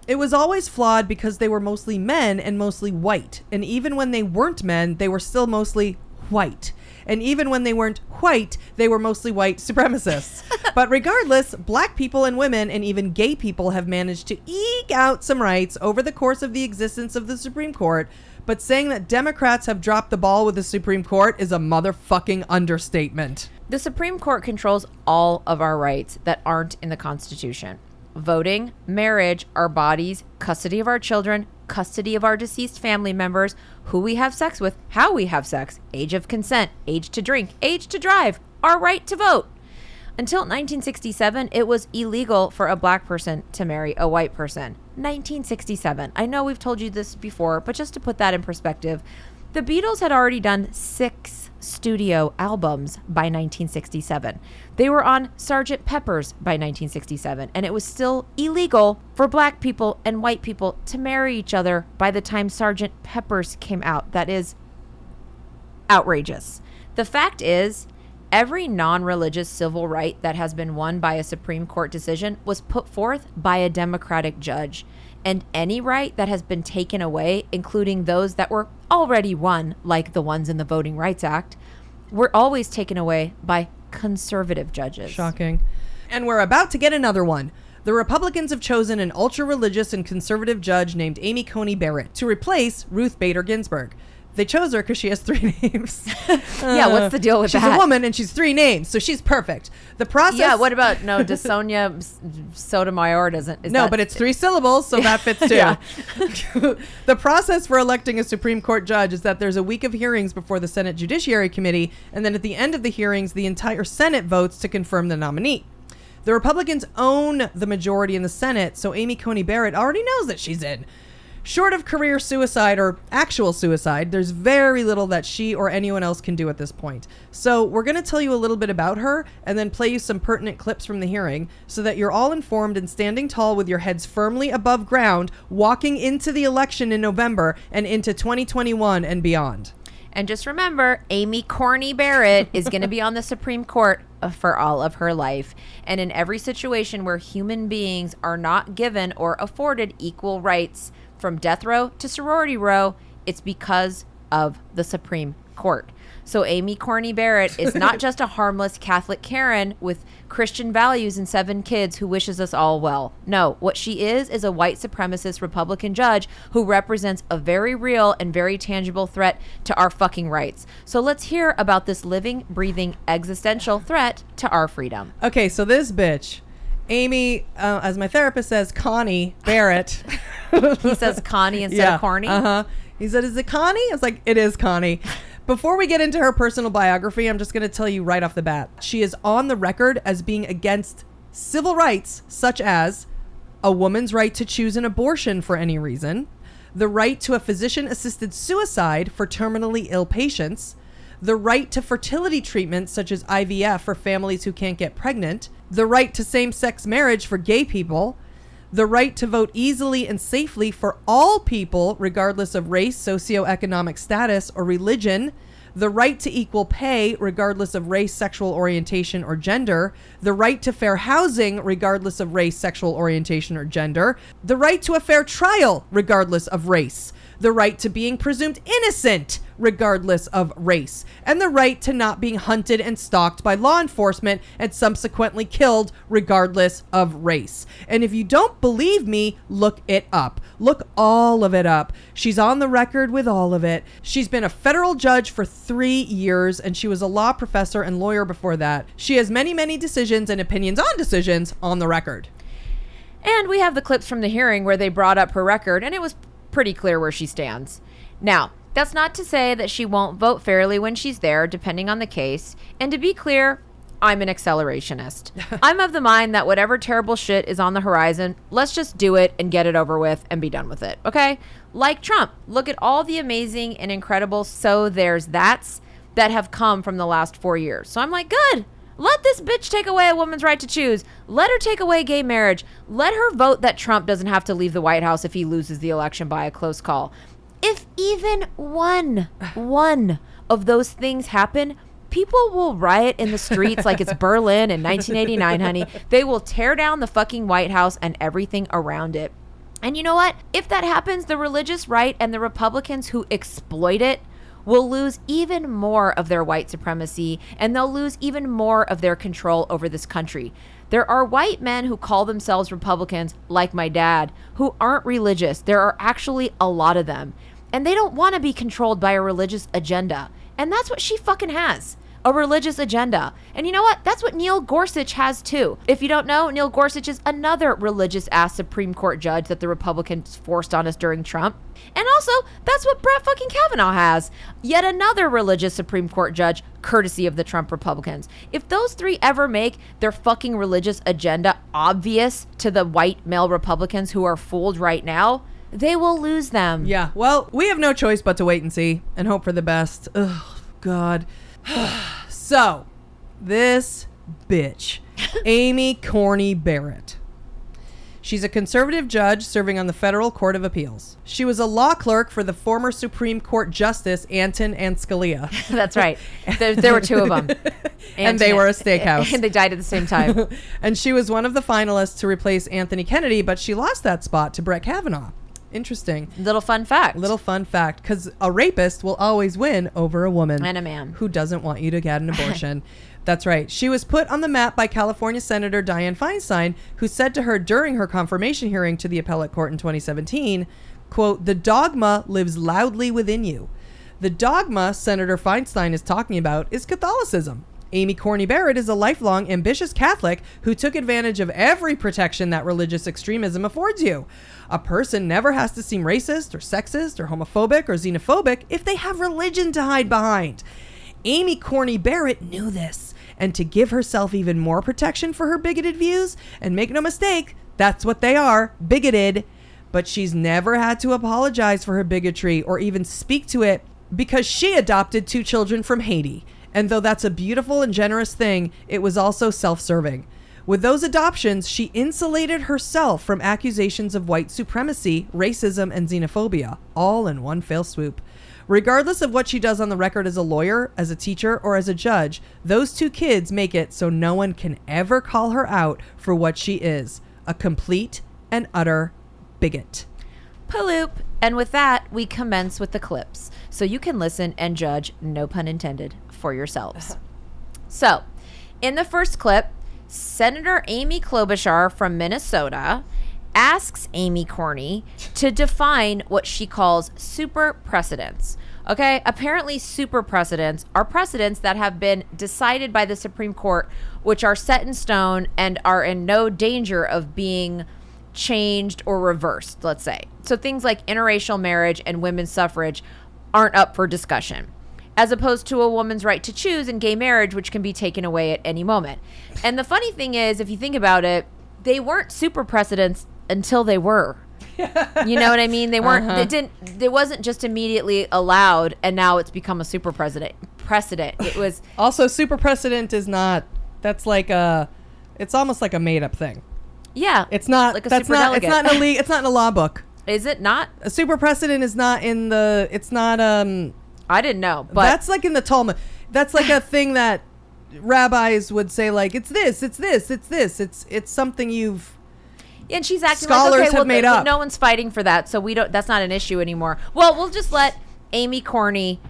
It was always flawed because they were mostly men and mostly white. And even when they weren't men, they were still mostly white. And even when they weren't white, they were mostly white supremacists. But regardless, black people and women and even gay people have managed to eke out some rights over the course of the existence of the Supreme Court. But saying that Democrats have dropped the ball with the Supreme Court is a motherfucking understatement. The Supreme Court controls all of our rights that aren't in the Constitution. Voting, marriage, our bodies, custody of our children, custody of our deceased family members, who we have sex with, how we have sex, age of consent, age to drink, age to drive, our right to vote. Until nineteen sixty-seven, it was illegal for a black person to marry a white person. nineteen sixty-seven. I know we've told you this before, but just to put that in perspective, the Beatles had already done six studio albums by nineteen sixty-seven. They were on Sergeant Pepper's by nineteen sixty-seven, and it was still illegal for black people and white people to marry each other by the time Sergeant Pepper's came out. That is outrageous. The fact is, every non-religious civil right that has been won by a Supreme Court decision was put forth by a Democratic judge. And any right that has been taken away, including those that were already won, like the ones in the Voting Rights Act, were always taken away by conservative judges. Shocking. And we're about to get another one. The Republicans have chosen an ultra-religious and conservative judge named Amy Coney Barrett to replace Ruth Bader Ginsburg. They chose her because she has three names. Yeah, what's the deal with she's that? She's a woman and she's three names, so she's perfect. The process. Yeah, what about no? DeSonia Sotomayor doesn't. Is no, that, but it's three syllables, so that fits too. Yeah. The process for electing a Supreme Court judge is that there's a week of hearings before the Senate Judiciary Committee, and then at the end of the hearings, the entire Senate votes to confirm the nominee. The Republicans own the majority in the Senate, so Amy Coney Barrett already knows that she's in. Short of career suicide or actual suicide, there's very little that she or anyone else can do at this point. So we're going to tell you a little bit about her and then play you some pertinent clips from the hearing so that you're all informed and standing tall with your heads firmly above ground, walking into the election in November and into twenty twenty-one and beyond. And just remember, Amy Coney Barrett is going to be on the Supreme Court for all of her life. And in every situation where human beings are not given or afforded equal rights, from death row to sorority row, it's because of the Supreme Court. So Amy Coney Barrett is not just a harmless Catholic Karen with Christian values and seven kids who wishes us all well. No, what she is is a white supremacist Republican judge who represents a very real and very tangible threat to our fucking rights. So let's hear about this living, breathing, existential threat to our freedom. Okay, so this bitch... Amy, uh, as my therapist says, Coney Barrett. He says Connie instead yeah, of Corny? Uh-huh. He said, is it Connie? I was like, it is Connie. Before we get into her personal biography, I'm just going to tell you right off the bat. She is on the record as being against civil rights, such as a woman's right to choose an abortion for any reason, the right to a physician-assisted suicide for terminally ill patients, the right to fertility treatments such as I V F for families who can't get pregnant, the right to same-sex marriage for gay people, the right to vote easily and safely for all people, regardless of race, socioeconomic status, or religion, the right to equal pay, regardless of race, sexual orientation, or gender, the right to fair housing, regardless of race, sexual orientation, or gender, the right to a fair trial, regardless of race, the right to being presumed innocent, regardless of race, and the right to not being hunted and stalked by law enforcement and subsequently killed, regardless of race. And if you don't believe me, look it up. Look all of it up. She's on the record with all of it. She's been a federal judge for three years, and she was a law professor and lawyer before that. She has many, many decisions and opinions on decisions on the record. And we have the clips from the hearing where they brought up her record, and it was pretty clear where she stands. Now, that's not to say that she won't vote fairly when she's there, depending on the case. And to be clear, I'm an accelerationist. I'm of the mind that whatever terrible shit is on the horizon, let's just do it and get it over with and be done with it, okay? Like Trump, look at all the amazing and incredible so there's that's that have come from the last four years. So I'm like, good. Let this bitch take away a woman's right to choose. Let her take away gay marriage. Let her vote that Trump doesn't have to leave the White House if he loses the election by a close call. If even one, one of those things happen, people will riot in the streets like it's Berlin in nineteen eighty-nine, honey. They will tear down the fucking White House and everything around it. And you know what? If that happens, the religious right and the Republicans who exploit it will lose even more of their white supremacy, and they'll lose even more of their control over this country. There are white men who call themselves Republicans, like my dad, who aren't religious. There are actually a lot of them. And they don't want to be controlled by a religious agenda. And that's what she fucking has. a religious agenda. And you know what? That's what Neil Gorsuch has too. If you don't know, Neil Gorsuch is another religious-ass Supreme Court judge that the Republicans forced on us during Trump. And also, that's what Brett fucking Kavanaugh has. Yet another religious Supreme Court judge, courtesy of the Trump Republicans. If those three ever make their fucking religious agenda obvious to the white male Republicans who are fooled right now, they will lose them. Yeah, well, we have no choice but to wait and see and hope for the best. Oh, God. So, this bitch, Amy Coney Barrett. She's a conservative judge serving on the Federal Court of Appeals. She was a law clerk for the former Supreme Court Justice Antonin Scalia. That's right. There, there were two of them. Anton- and they were a steakhouse. And they died at the same time. And she was one of the finalists to replace Anthony Kennedy, but she lost that spot to Brett Kavanaugh. Interesting. Little fun fact. Little fun fact. Because a rapist will always win over a woman. And a man. Who doesn't want you to get an abortion. That's right. She was put on the map by California Senator Dianne Feinstein, who said to her during her confirmation hearing to the appellate court in twenty seventeen, quote, "The dogma lives loudly within you." The dogma Senator Feinstein is talking about is Catholicism. Amy Coney Barrett is a lifelong, ambitious Catholic who took advantage of every protection that religious extremism affords you. A person never has to seem racist or sexist or homophobic or xenophobic if they have religion to hide behind. Amy Coney Barrett knew this. And to give herself even more protection for her bigoted views, and make no mistake, that's what they are, bigoted. But she's never had to apologize for her bigotry or even speak to it because she adopted two children from Haiti. And though that's a beautiful and generous thing, it was also self-serving. With those adoptions, she insulated herself from accusations of white supremacy, racism, and xenophobia, all in one fell swoop. Regardless of what she does on the record as a lawyer, as a teacher, or as a judge, those two kids make it so no one can ever call her out for what she is, a complete and utter bigot. Paloop. And with that, we commence with the clips, so you can listen and judge, no pun intended, for yourselves. So, in the first clip, Senator Amy Klobuchar from Minnesota asks Amy Coney to define what she calls super precedents. Okay, apparently super precedents are precedents that have been decided by the Supreme Court, which are set in stone and are in no danger of being changed or reversed, let's say. So things like interracial marriage and women's suffrage aren't up for discussion, as opposed to a woman's right to choose in gay marriage, which can be taken away at any moment. And the funny thing is, if you think about it, they weren't super precedents until they were. You know what I mean? They weren't. Uh-huh. They didn't. It wasn't just immediately allowed, and now it's become a super precedent. Precedent. It was also super precedent is not. That's like a. It's almost like a made-up thing. Yeah. It's not. Like a that's not. Delegate. It's not in a league. It's not in a law book. Is it not? A super precedent is not in the. It's not. Um. I didn't know, but that's like in the Talmud. That's like a thing that rabbis would say, like, it's this, it's this, it's this, it's it's something you've. And she's acting like, okay, well, made up. No one's fighting for that, so we don't. That's not an issue anymore. Well, we'll just let Amy Coney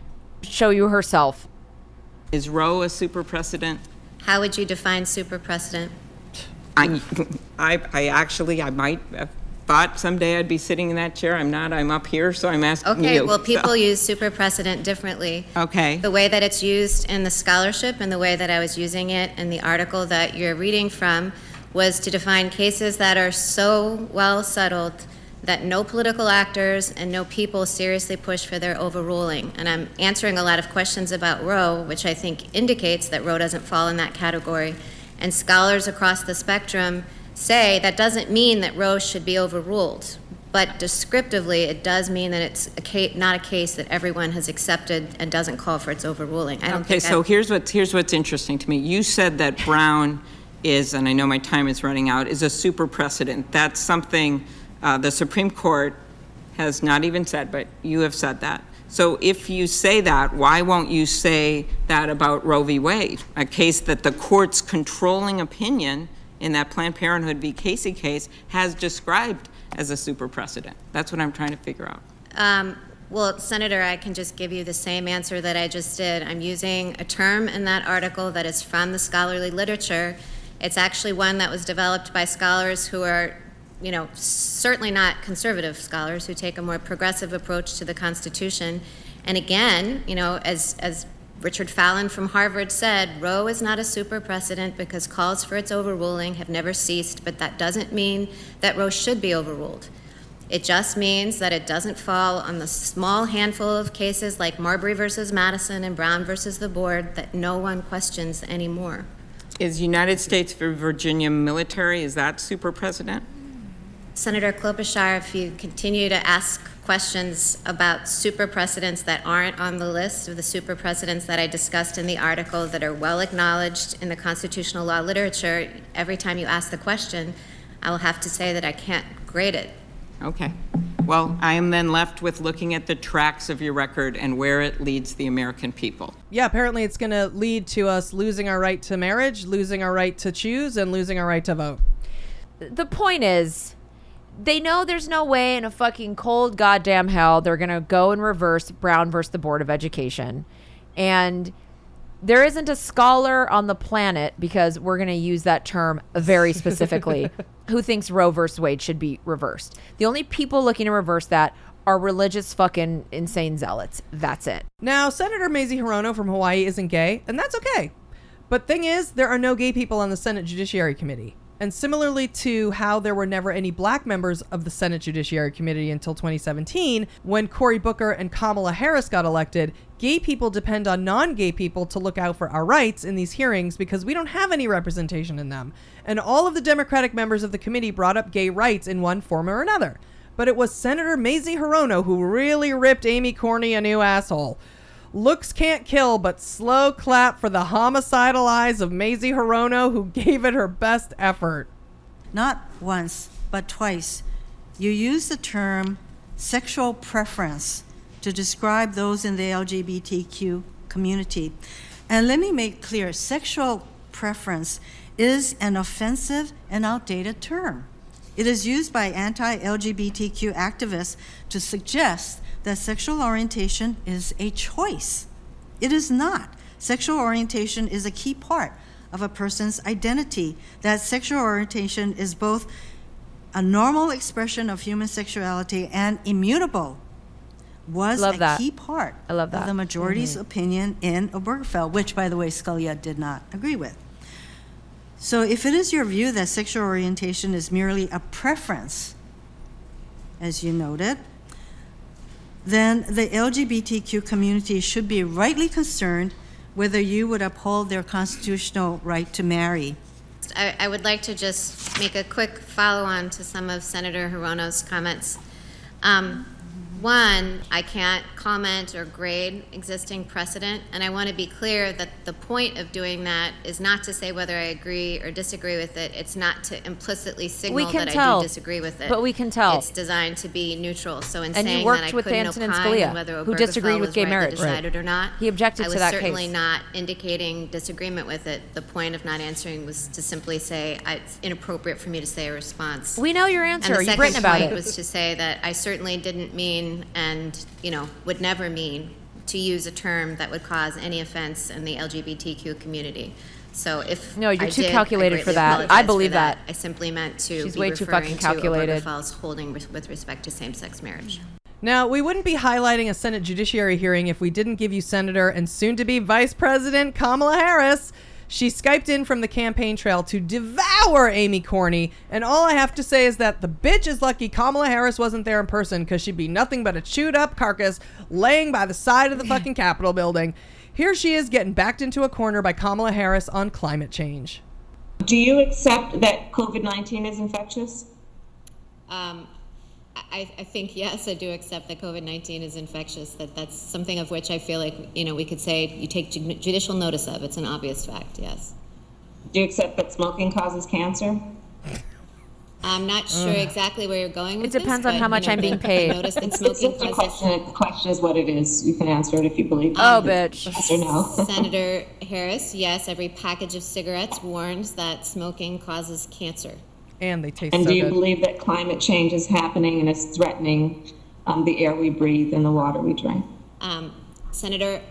show you herself. Is Roe a super precedent? How would you define super precedent? I, I, I actually, I might. Uh, Thought someday I'd be sitting in that chair. I'm not. I'm up here, so I'm asking okay, you. Okay, well, people so. use super precedent differently. Okay. The way that it's used in the scholarship and the way that I was using it in the article that you're reading from was to define cases that are so well settled that no political actors and no people seriously push for their overruling. And I'm answering a lot of questions about Roe, which I think indicates that Roe doesn't fall in that category. And scholars across the spectrum say that doesn't mean that Roe should be overruled, but descriptively it does mean that it's a case, not a case that everyone has accepted and doesn't call for its overruling. I don't okay, think so. I- here's what's here's what's interesting to me. You said that Brown is, and I know my time is running out, is a super precedent. That's something uh, the Supreme Court has not even said, but you have said that. So if you say that, why won't you say that about Roe v. Wade, a case that the court's controlling opinion in that Planned Parenthood v. Casey case has described as a super precedent? That's what I'm trying to figure out. Um, well, Senator, I can just give you the same answer that I just did. I'm using a term in that article that is from the scholarly literature. It's actually one that was developed by scholars who are, you know, certainly not conservative scholars, who take a more progressive approach to the Constitution. And again, you know, as as Richard Fallon from Harvard said, Roe is not a super precedent because calls for its overruling have never ceased, but that doesn't mean that Roe should be overruled. It just means that it doesn't fall on the small handful of cases like Marbury versus Madison and Brown versus the board that no one questions anymore. Is United States v. Virginia military, is that super precedent? Senator Klobuchar, if you continue to ask questions about super precedents that aren't on the list of the super precedents that I discussed in the article that are well acknowledged in the constitutional law literature, every time you ask the question, I will have to say that I can't grade it. Okay. Well, I am then left with looking at the tracks of your record and where it leads the American people. Yeah, apparently it's going to lead to us losing our right to marriage, losing our right to choose, and losing our right to vote. The point is, they know there's no way in a fucking cold goddamn hell they're going to go and reverse Brown versus the Board of Education. And there isn't a scholar on the planet, because we're going to use that term very specifically, who thinks Roe versus Wade should be reversed. The only people looking to reverse that are religious fucking insane zealots. That's it. Now, Senator Mazie Hirono from Hawaii isn't gay, and that's okay. But thing is, there are no gay people on the Senate Judiciary Committee. And similarly to how there were never any black members of the Senate Judiciary Committee until twenty seventeen, when Cory Booker and Kamala Harris got elected, gay people depend on non-gay people to look out for our rights in these hearings because we don't have any representation in them. And all of the Democratic members of the committee brought up gay rights in one form or another. But it was Senator Mazie Hirono who really ripped Amy Coney a new asshole. Looks can't kill, but slow clap for the homicidal eyes of Mazie Hirono, who gave it her best effort. Not once, but twice, you use the term sexual preference to describe those in the L G B T Q community. And let me make clear, sexual preference is an offensive and outdated term. It is used by anti-L G B T Q activists to suggest that sexual orientation is a choice. It is not. Sexual orientation is a key part of a person's identity. That sexual orientation is both a normal expression of human sexuality and immutable. Was love a that. key part I love that. of the majority's mm-hmm. opinion in Obergefell, which, by the way, Scalia did not agree with. So if it is your view that sexual orientation is merely a preference, as you noted, then the L G B T Q community should be rightly concerned whether you would uphold their constitutional right to marry. I, I would like to just make a quick follow-on to some of Senator Hirono's comments. Um, one, I can't comment or grade existing precedent, and I want to be clear that the point of doing that is not to say whether I agree or disagree with it. It's not to implicitly signal that tell, I do disagree with it. But we can tell. It's designed to be neutral. So in and saying that I couldn't Antonin opine whether who disagreed with gay right marriage, decided right. or not, he objected to that case. I was certainly not indicating disagreement with it. The point of not answering was to simply say I, it's inappropriate for me to say a response. We know your answer. You've written about it. And the second point was to say that I certainly didn't mean, and you know, would never mean to use a term that would cause any offense in the L G B T Q community. So if no, you're I too did, calculated I for that. I believe that. that. I simply meant to She's be way referring too fucking calculated. to Obergefell's holding with respect to same-sex marriage. Now, we wouldn't be highlighting a Senate Judiciary hearing if we didn't give you Senator and soon-to-be Vice President Kamala Harris. She Skyped in from the campaign trail to devour Amy Coney. And all I have to say is that the bitch is lucky Kamala Harris wasn't there in person, because she'd be nothing but a chewed up carcass laying by the side of the fucking Capitol building. Here she is getting backed into a corner by Kamala Harris on climate change. Do you accept that COVID nineteen is infectious? Um, I, I think, yes, I do accept that COVID nineteen is infectious, that that's something of which I feel like, you know, we could say you take judicial notice of. It's an obvious fact, yes. Do you accept that smoking causes cancer? I'm not sure Ugh. exactly where you're going with this. It depends this, on but, how much you know, I'm being paid. Notice that smoking it's just a question. The question is what it is. You can answer it if you believe. Oh, you bitch. Yes or no. Senator Harris, yes, every package of cigarettes warns that smoking causes cancer. And they taste and so do you good. believe that climate change is happening and it's threatening um, the air we breathe and the water we drink? Um, Senator,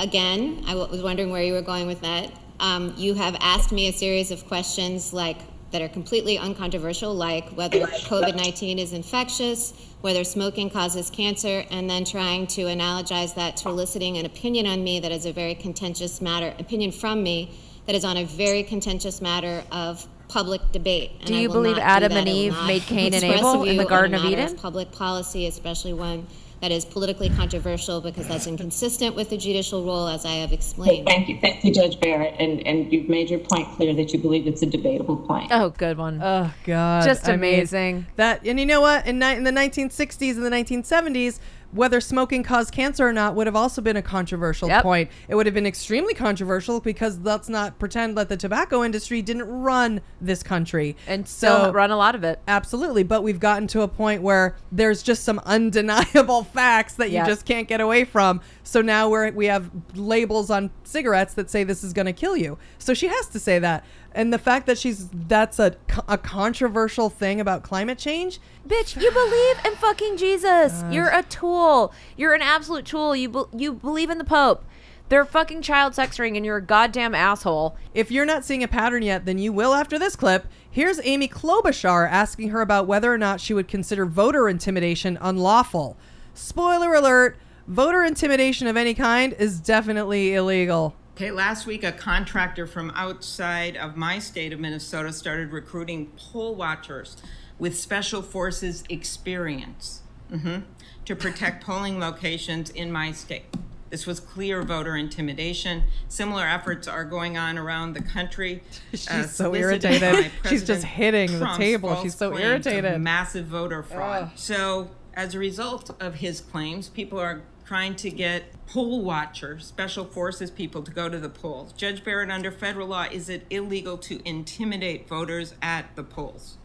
again, I w- was wondering where you were going with that. Um, you have asked me a series of questions like that are completely uncontroversial, like whether COVID nineteen is infectious, whether smoking causes cancer, and then trying to analogize that to eliciting an opinion on me that is a very contentious matter, opinion from me that is on a very contentious matter of public debate. And do you believe Adam and Eve made Cain and Abel in the Garden of Eden? Of public policy, especially one that is politically controversial, because that's inconsistent with the judicial role, as I have explained. Thank you, thank you, Judge Barrett, and and you've made your point clear that you believe it's a debatable point. Oh, good one. Oh, God, just amazing. I mean, that, and you know what? In, ni- in the nineteen sixties and the nineteen seventies, whether smoking caused cancer or not would have also been a controversial yep. point. It would have been extremely controversial, because let's not pretend that the tobacco industry didn't run this country. And so run a lot of it. Absolutely. But we've gotten to a point where there's just some undeniable facts that yep. you just can't get away from. So now we're, we have labels on cigarettes that say this is going to kill you. So she has to say that. And the fact that she's, that's a, a controversial thing about climate change. Bitch, you believe in fucking Jesus. Gosh. You're a tool. You're an absolute tool. You be, you believe in the Pope. They're a fucking child sex ring, and you're a goddamn asshole. If you're not seeing a pattern yet, then you will after this clip. Here's Amy Klobuchar asking her about whether or not she would consider voter intimidation unlawful. Spoiler alert, voter intimidation of any kind is definitely illegal. Okay, last week, a contractor from outside of my state of Minnesota started recruiting poll watchers with special forces experience mm-hmm, to protect polling locations in my state. This was clear voter intimidation. Similar efforts are going on around the country. She's uh, so irritated. She's just hitting Trump's the table. She's so irritated. Massive voter fraud. Ugh. So as a result of his claims, people are trying to get poll watchers, special forces people, to go to the polls. Judge Barrett, under federal law, is it illegal to intimidate voters at the polls?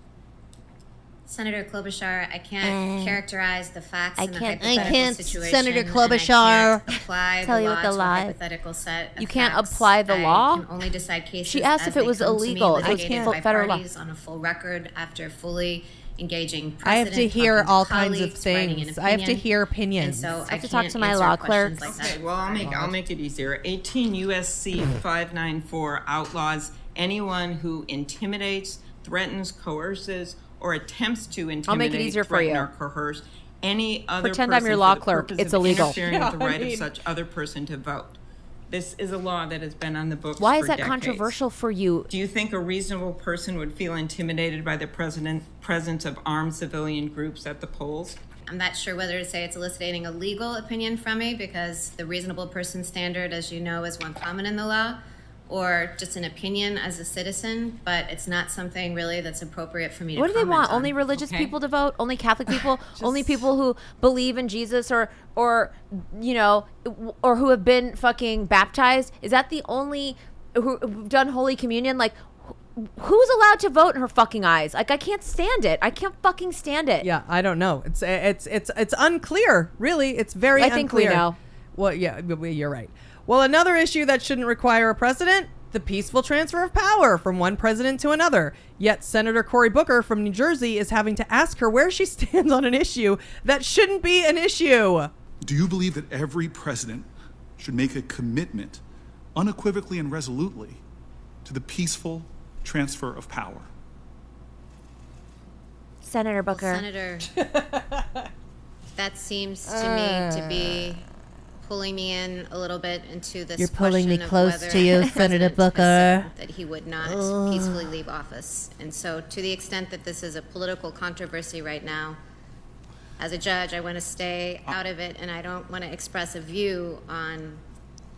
Senator Klobuchar, I can't uh, characterize the facts in the hypothetical I can't, situation. Senator Klobuchar, I can't tell you what the lie. Hypothetical set you can't apply the I law. Can only decide cases. She asked if it was illegal. It was federal law. On a full record after fully engaging I have to hear all kinds of things. I have to hear opinions. And so I have I to talk to my law clerks. Like okay, well, I'll make, I'll make it easier. eighteen U S C five ninety-four outlaws anyone who intimidates, threatens, coerces, or attempts to intimidate, I'll make it easier threaten, for you. Or coerce any other Pretend person. Pretend I'm your law clerk. It's illegal. Interfering yeah, with the right I mean. Of such other person to vote. This is a law that has been on the books for decades. Why is that controversial for you? Do you think a reasonable person would feel intimidated by the president, presence of armed civilian groups at the polls? I'm not sure whether to say it's eliciting a legal opinion from me, because the reasonable person standard, as you know, is one common in the law, or just an opinion as a citizen, but it's not something really that's appropriate for me to comment on. What do they want? Only religious people to vote? Only Catholic people? Only people who believe in Jesus or, or you know, or who have been fucking baptized? Is that the only, who've done Holy Communion? Like, who's allowed to vote in her fucking eyes? Like, I can't stand it. I can't fucking stand it. Yeah, I don't know. It's it's it's it's unclear, really. It's very unclear. I think we know. Well, yeah, you're right. Well, another issue that shouldn't require a precedent, the peaceful transfer of power from one president to another. Yet Senator Cory Booker from New Jersey is having to ask her where she stands on an issue that shouldn't be an issue. Do you believe that every president should make a commitment unequivocally and resolutely to the peaceful transfer of power? Senator Booker. Well, Senator, that seems to uh. me to be... pulling me in a little bit into this. You're pulling me close to you, Senator Booker. That he would not oh. peacefully leave office. And so to the extent that this is a political controversy right now, as a judge, I want to stay out of it, and I don't want to express a view on.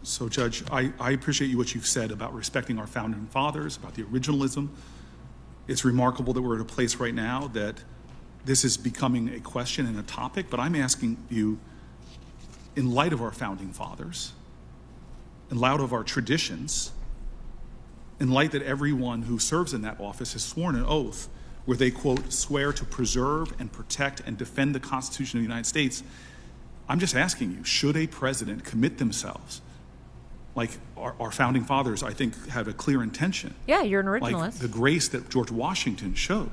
So, Judge, I, I appreciate you what you've said about respecting our founding fathers, about the originalism. It's remarkable that we're at a place right now that this is becoming a question and a topic, but I'm asking you, in light of our founding fathers, in light of our traditions, in light that everyone who serves in that office has sworn an oath where they, quote, swear to preserve and protect and defend the Constitution of the United States, I'm just asking you, should a president commit themselves? Like our, our founding fathers, I think, had a clear intention. Yeah, you're an originalist. Like the grace that George Washington showed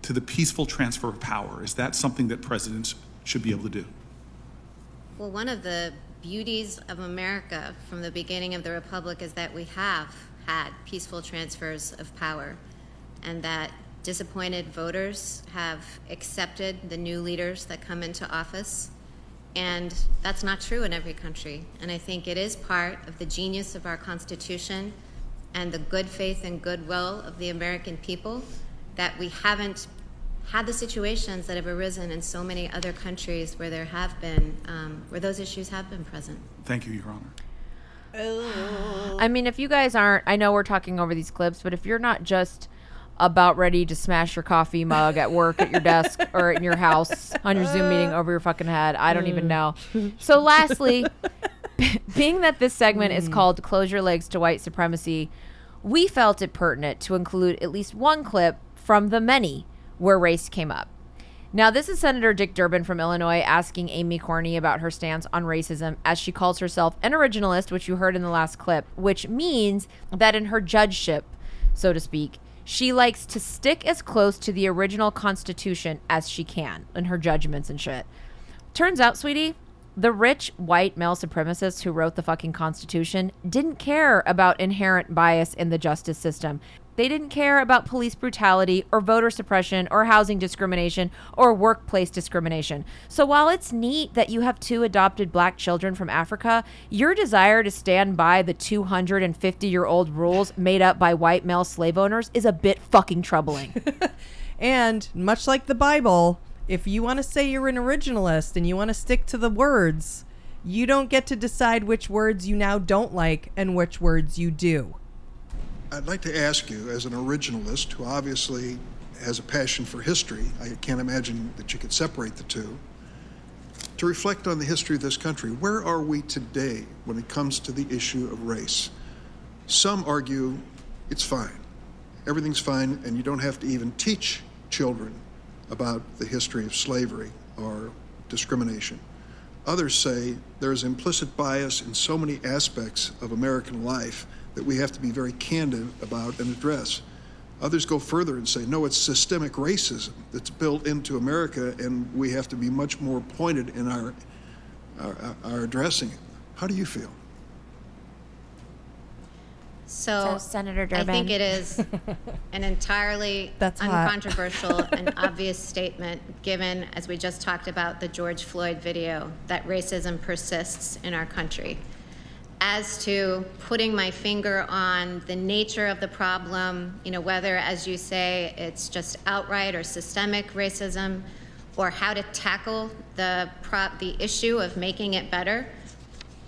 to the peaceful transfer of power. Is that something that presidents should be able to do? Well, one of the beauties of America from the beginning of the Republic is that we have had peaceful transfers of power. and that disappointed voters have accepted the new leaders that come into office. And that's not true in every country. And I think it is part of the genius of our Constitution and the good faith and goodwill of the American people that we haven't had the situations that have arisen in so many other countries where there have been, um, where those issues have been present. Thank you, Your Honor. Oh. I mean, if you guys aren't, I know we're talking over these clips, but if you're not just about ready to smash your coffee mug at work, at your desk, or in your house, on your Zoom meeting, over your fucking head, I don't mm. even know. So lastly, b- being that this segment mm. is called Close Your Legs to White Supremacy, we felt it pertinent to include at least one clip from the many where race came up. Now, this is Senator Dick Durbin from Illinois asking Amy Coney about her stance on racism, as she calls herself an originalist, which you heard in the last clip, which means that in her judgeship, so to speak, she likes to stick as close to the original Constitution as she can in her judgments and shit. Turns out, sweetie, the rich white male supremacists who wrote the fucking Constitution didn't care about inherent bias in the justice system. They didn't care about police brutality or voter suppression or housing discrimination or workplace discrimination. So while it's neat that you have two adopted black children from Africa, your desire to stand by the two hundred fifty year old rules made up by white male slave owners is a bit fucking troubling. And much like the Bible, if you want to say you're an originalist and you want to stick to the words, you don't get to decide which words you now don't like and which words you do. I'd like to ask you, as an originalist who obviously has a passion for history, I can't imagine that you could separate the two, to reflect on the history of this country. Where are we today when it comes to the issue of race? Some argue it's fine. Everything's fine, and you don't have to even teach children about the history of slavery or discrimination. Others say there's implicit bias in so many aspects of American life that we have to be very candid about and address. Others go further and say, no, it's systemic racism that's built into America, and we have to be much more pointed in our, our, our addressing it. How do you feel? So, so Senator Durbin. I think it is an entirely uncontroversial and obvious statement, given, as we just talked about, the George Floyd video, that racism persists in our country. As to putting my finger on the nature of the problem, you know, whether, as you say, it's just outright or systemic racism, or how to tackle the prop, the issue of making it better,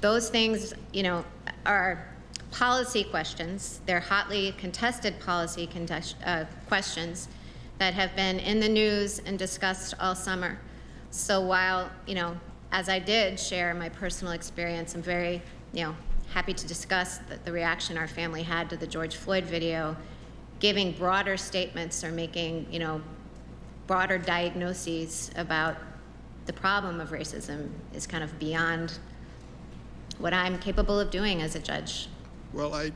those things, you know, are policy questions. They're hotly contested policy contest, uh, questions that have been in the news and discussed all summer. So while, you know, as I did share my personal experience, I'm very you know, happy to discuss the, the reaction our family had to the George Floyd video, giving broader statements or making, you know, broader diagnoses about the problem of racism is kind of beyond what I'm capable of doing as a judge. Well, I,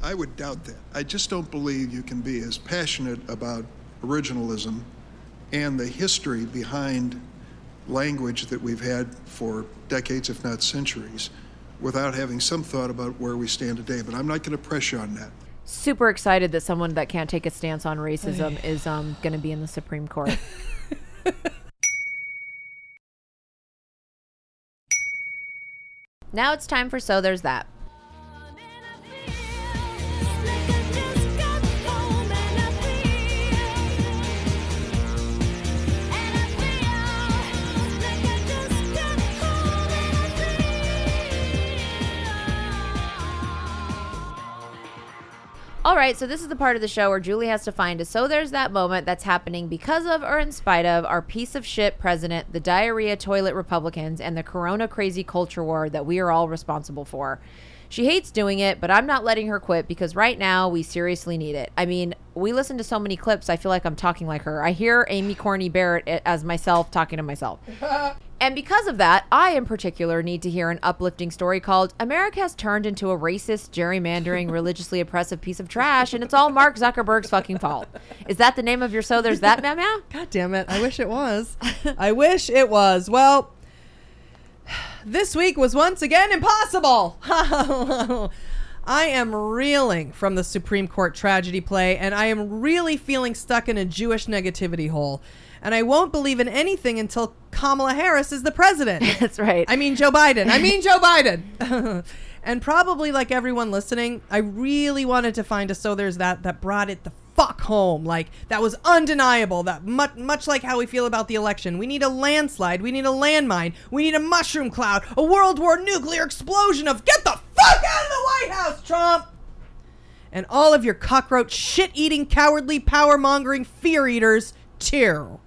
I would doubt that. I just don't believe you can be as passionate about originalism and the history behind language that we've had for decades, if not centuries, without having some thought about where we stand today. But I'm not going to press you on that. Super excited that someone that can't take a stance on racism is um, going to be in the Supreme Court. Now it's time for So There's That. All right, so this is the part of the show where Julie has to find a So There's That moment that's happening because of or in spite of our piece of shit president, the diarrhea toilet Republicans, and the corona crazy culture war that we are all responsible for. She hates doing it, but I'm not letting her quit because right now we seriously need it. I mean, we listen to so many clips, I feel like I'm talking like her. I hear Amy Coney Barrett as myself talking to myself. And because of that, I in particular need to hear an uplifting story called America Has Turned into a Racist, Gerrymandering, Religiously Oppressive Piece of Trash, and It's All Mark Zuckerberg's Fucking Fault. Is that the name of your So There's That, ma'am? God damn it. I wish it was. I wish it was. Well, this week was once again impossible. I am reeling from the Supreme Court tragedy play, and I am really feeling stuck in a Jewish negativity hole. And I won't believe in anything until Kamala Harris is the president. That's right. I mean Joe Biden. I mean Joe Biden. And probably like everyone listening, I really wanted to find a so there's that that brought it the fuck home. Like, that was undeniable. That much, much like how we feel about the election. We need a landslide. We need a landmine. We need a mushroom cloud. A World War nuclear explosion of get the fuck out of the White House, Trump! And all of your cockroach, shit-eating, cowardly, power-mongering fear-eaters, too.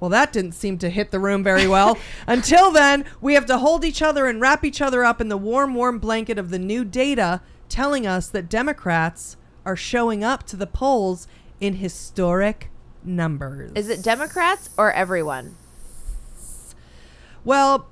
Well, that didn't seem to hit the room very well. Until then, we have to hold each other and wrap each other up in the warm, warm blanket of the new data telling us that Democrats are showing up to the polls in historic numbers. Is it Democrats or everyone? Well,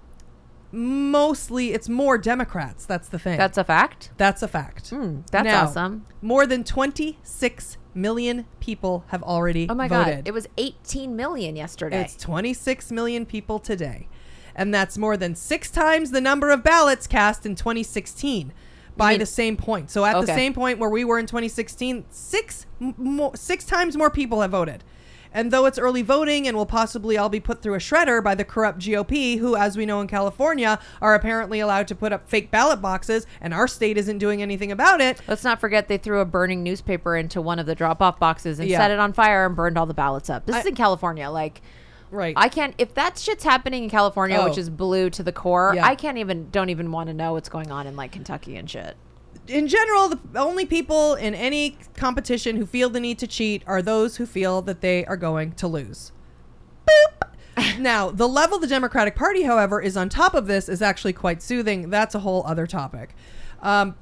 mostly it's more Democrats. That's the thing. That's a fact? That's a fact. Mm, that's now, awesome. More than twenty-six million people have already oh my voted. God, it was eighteen million yesterday. It's twenty-six million people today. And that's more than six times the number of ballots cast in twenty sixteen by mean, the same point. So at okay. the same point where we were in twenty sixteen, six, mo- six times more people have voted. And though it's early voting and will possibly all be put through a shredder by the corrupt G O P, who, as we know in California, are apparently allowed to put up fake ballot boxes, and our state isn't doing anything about it. Let's not forget they threw a burning newspaper into one of the drop-off boxes and yeah. set it on fire and burned all the ballots up. This I, is in California. Like, right. I can't, if that shit's happening in California, oh. which is blue to the core, yeah. I can't even, don't even want to know what's going on in, like, Kentucky and shit. In general, the only people in any competition who feel the need to cheat are those who feel that they are going to lose. Boop. Now, the level the Democratic Party, however, is on top of this is actually quite soothing. That's a whole other topic. Um,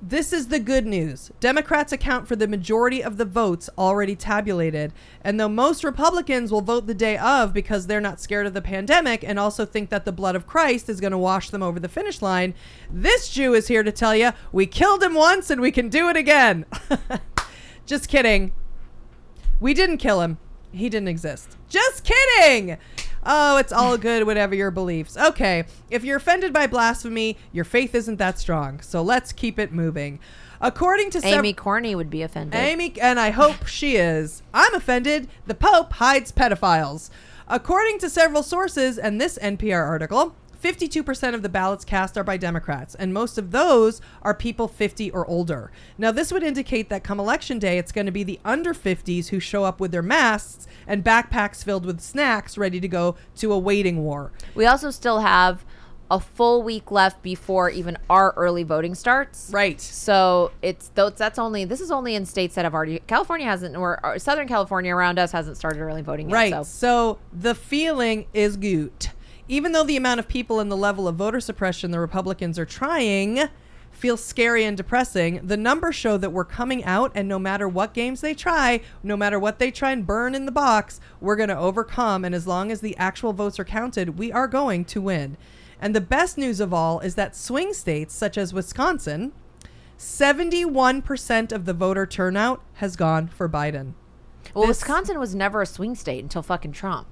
this is the good news. Democrats account for the majority of the votes already tabulated. And though most Republicans will vote the day of because they're not scared of the pandemic and also think that the blood of Christ is going to wash them over the finish line, this Jew is here to tell you we killed him once and we can do it again. Just kidding. We didn't kill him. He didn't exist. Just kidding. Oh, it's all good, whatever your beliefs. Okay, if you're offended by blasphemy, your faith isn't that strong. So let's keep it moving. According to Amy sev- Corney would be offended. Amy, and I hope she is. I'm offended. The Pope hides pedophiles. According to several sources and this N P R article, fifty-two percent of the ballots cast are by Democrats, and most of those are people fifty or older. Now, this would indicate that come election day, it's going to be the under fifties who show up with their masks and backpacks filled with snacks ready to go to a waiting war. We also still have a full week left before even our early voting starts. Right. So it's that's only this is only in states that have already California hasn't or, or Southern California around us hasn't started early voting yet. Right. So, so the feeling is good. Even though the amount of people and the level of voter suppression the Republicans are trying feels scary and depressing, the numbers show that we're coming out, and no matter what games they try, no matter what they try and burn in the box, we're going to overcome. And as long as the actual votes are counted, we are going to win. And the best news of all is that swing states such as Wisconsin, seventy-one percent of the voter turnout has gone for Biden. Well, this- Wisconsin was never a swing state until fucking Trump.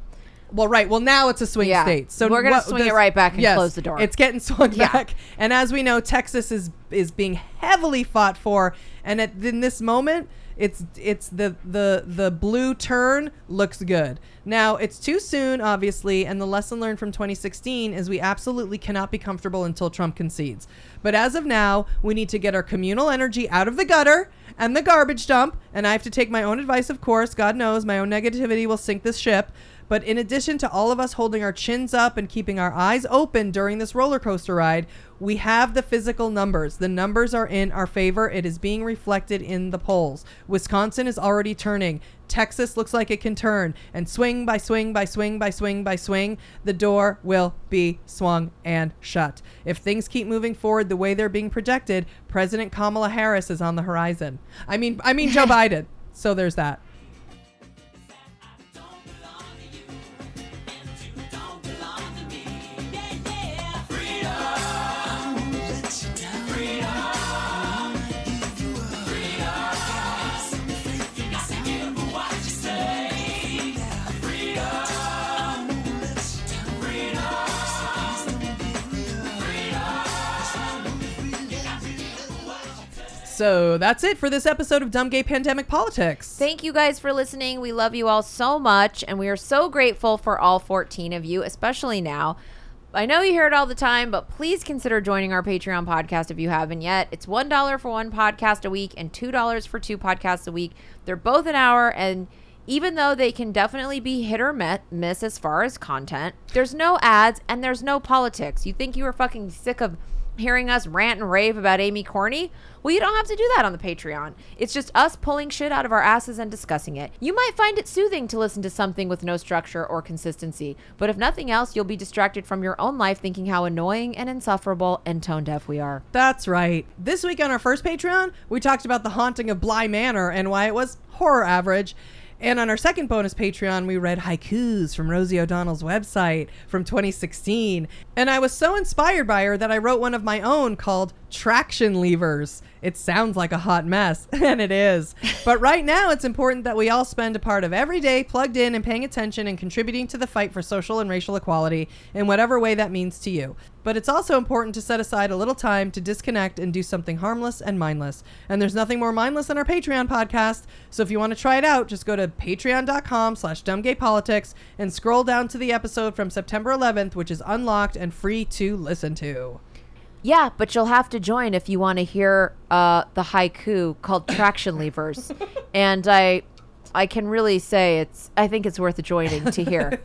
Well, right. Well, now it's a swing yeah. state. So we're going to swing this, it right back and yes, close the door. It's getting swung yeah. back. And as we know, Texas is is being heavily fought for. And at, in this moment, it's it's the, the, the blue turn looks good. Now, it's too soon, obviously. And the lesson learned from twenty sixteen is we absolutely cannot be comfortable until Trump concedes. But as of now, we need to get our communal energy out of the gutter and the garbage dump. And I have to take my own advice, of course. God knows my own negativity will sink this ship. But in addition to all of us holding our chins up and keeping our eyes open during this roller coaster ride, we have the physical numbers. The numbers are in our favor. It is being reflected in the polls. Wisconsin is already turning. Texas looks like it can turn. And swing by swing by swing by swing by swing, the door will be swung and shut. If things keep moving forward the way they're being projected, President Kamala Harris is on the horizon. I mean, I mean Joe Biden. So there's that. So that's it for this episode of Dumb Gay Pandemic Politics. Thank you guys for listening. We love you all so much, and we are so grateful for all fourteen of you, especially now. I know you hear it all the time, but please consider joining our Patreon podcast if you haven't yet. It's one dollar for one podcast a week and two dollars for two podcasts a week. They're both an hour, and even though they can definitely be hit or miss as far as content, there's no ads and there's no politics. You think you were fucking sick of hearing us rant and rave about Amy Corney? Well, you don't have to do that on the Patreon. It's just us pulling shit out of our asses and discussing it. You might find it soothing to listen to something with no structure or consistency, but if nothing else, you'll be distracted from your own life thinking how annoying and insufferable and tone deaf we are. That's right. This week on our first Patreon, we talked about The Haunting of Bly Manor and why it was horror average. And on our second bonus Patreon, we read haikus from Rosie O'Donnell's website from twenty sixteen. And I was so inspired by her that I wrote one of my own called Traction Levers. It sounds like a hot mess, and it is. But right now, it's important that we all spend a part of every day plugged in and paying attention and contributing to the fight for social and racial equality in whatever way that means to you. But it's also important to set aside a little time to disconnect and do something harmless and mindless. And there's nothing more mindless than our Patreon podcast. So if you want to try it out, just go to patreon.com slash dumbgaypolitics and scroll down to the episode from September eleventh, which is unlocked and free to listen to. Yeah, but you'll have to join if you want to hear uh, the haiku called Traction Levers. And I... I can really say it's, I think it's worth joining to hear.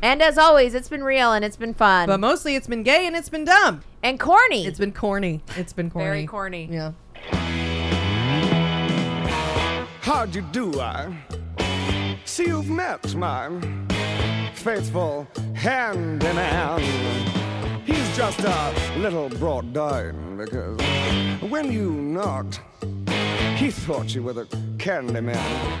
And as always, it's been real and it's been fun. But mostly it's been gay and it's been dumb. And corny. It's been corny. It's been corny. Very corny. Yeah. How'd you do, I? See, you've met my faithful hand in hand. He's just a little brought down because when you knocked, he thought you were the candy man.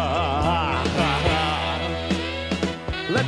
Let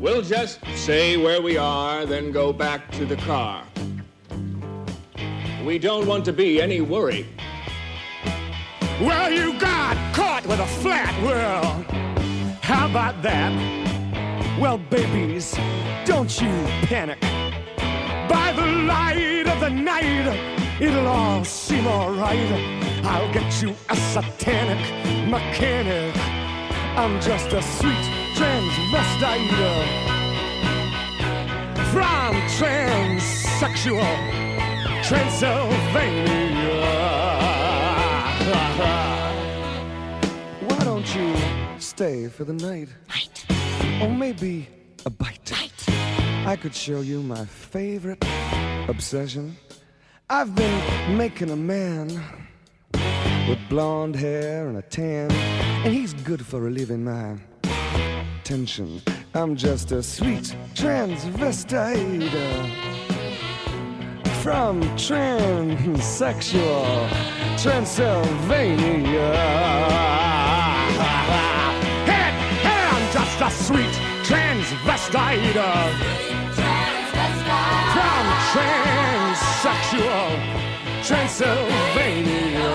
We'll just say where we are, then go back to the car. We don't want to be any worry. Well, you got caught with a flat world. How about that? Well, babies, don't you panic. By the light of the night, it'll all seem all right. I'll get you a satanic mechanic. I'm just a sweet transvestite from transsexual Transylvania. Why don't you stay for the night? Night. Or maybe a bite. Night. I could show you my favorite obsession. I've been making a man with blonde hair and a tan, and he's good for relieving my tension. I'm just a sweet transvestite from transsexual Transylvania. Hey, hey, I'm just a sweet transvestite from transsexual Transylvania.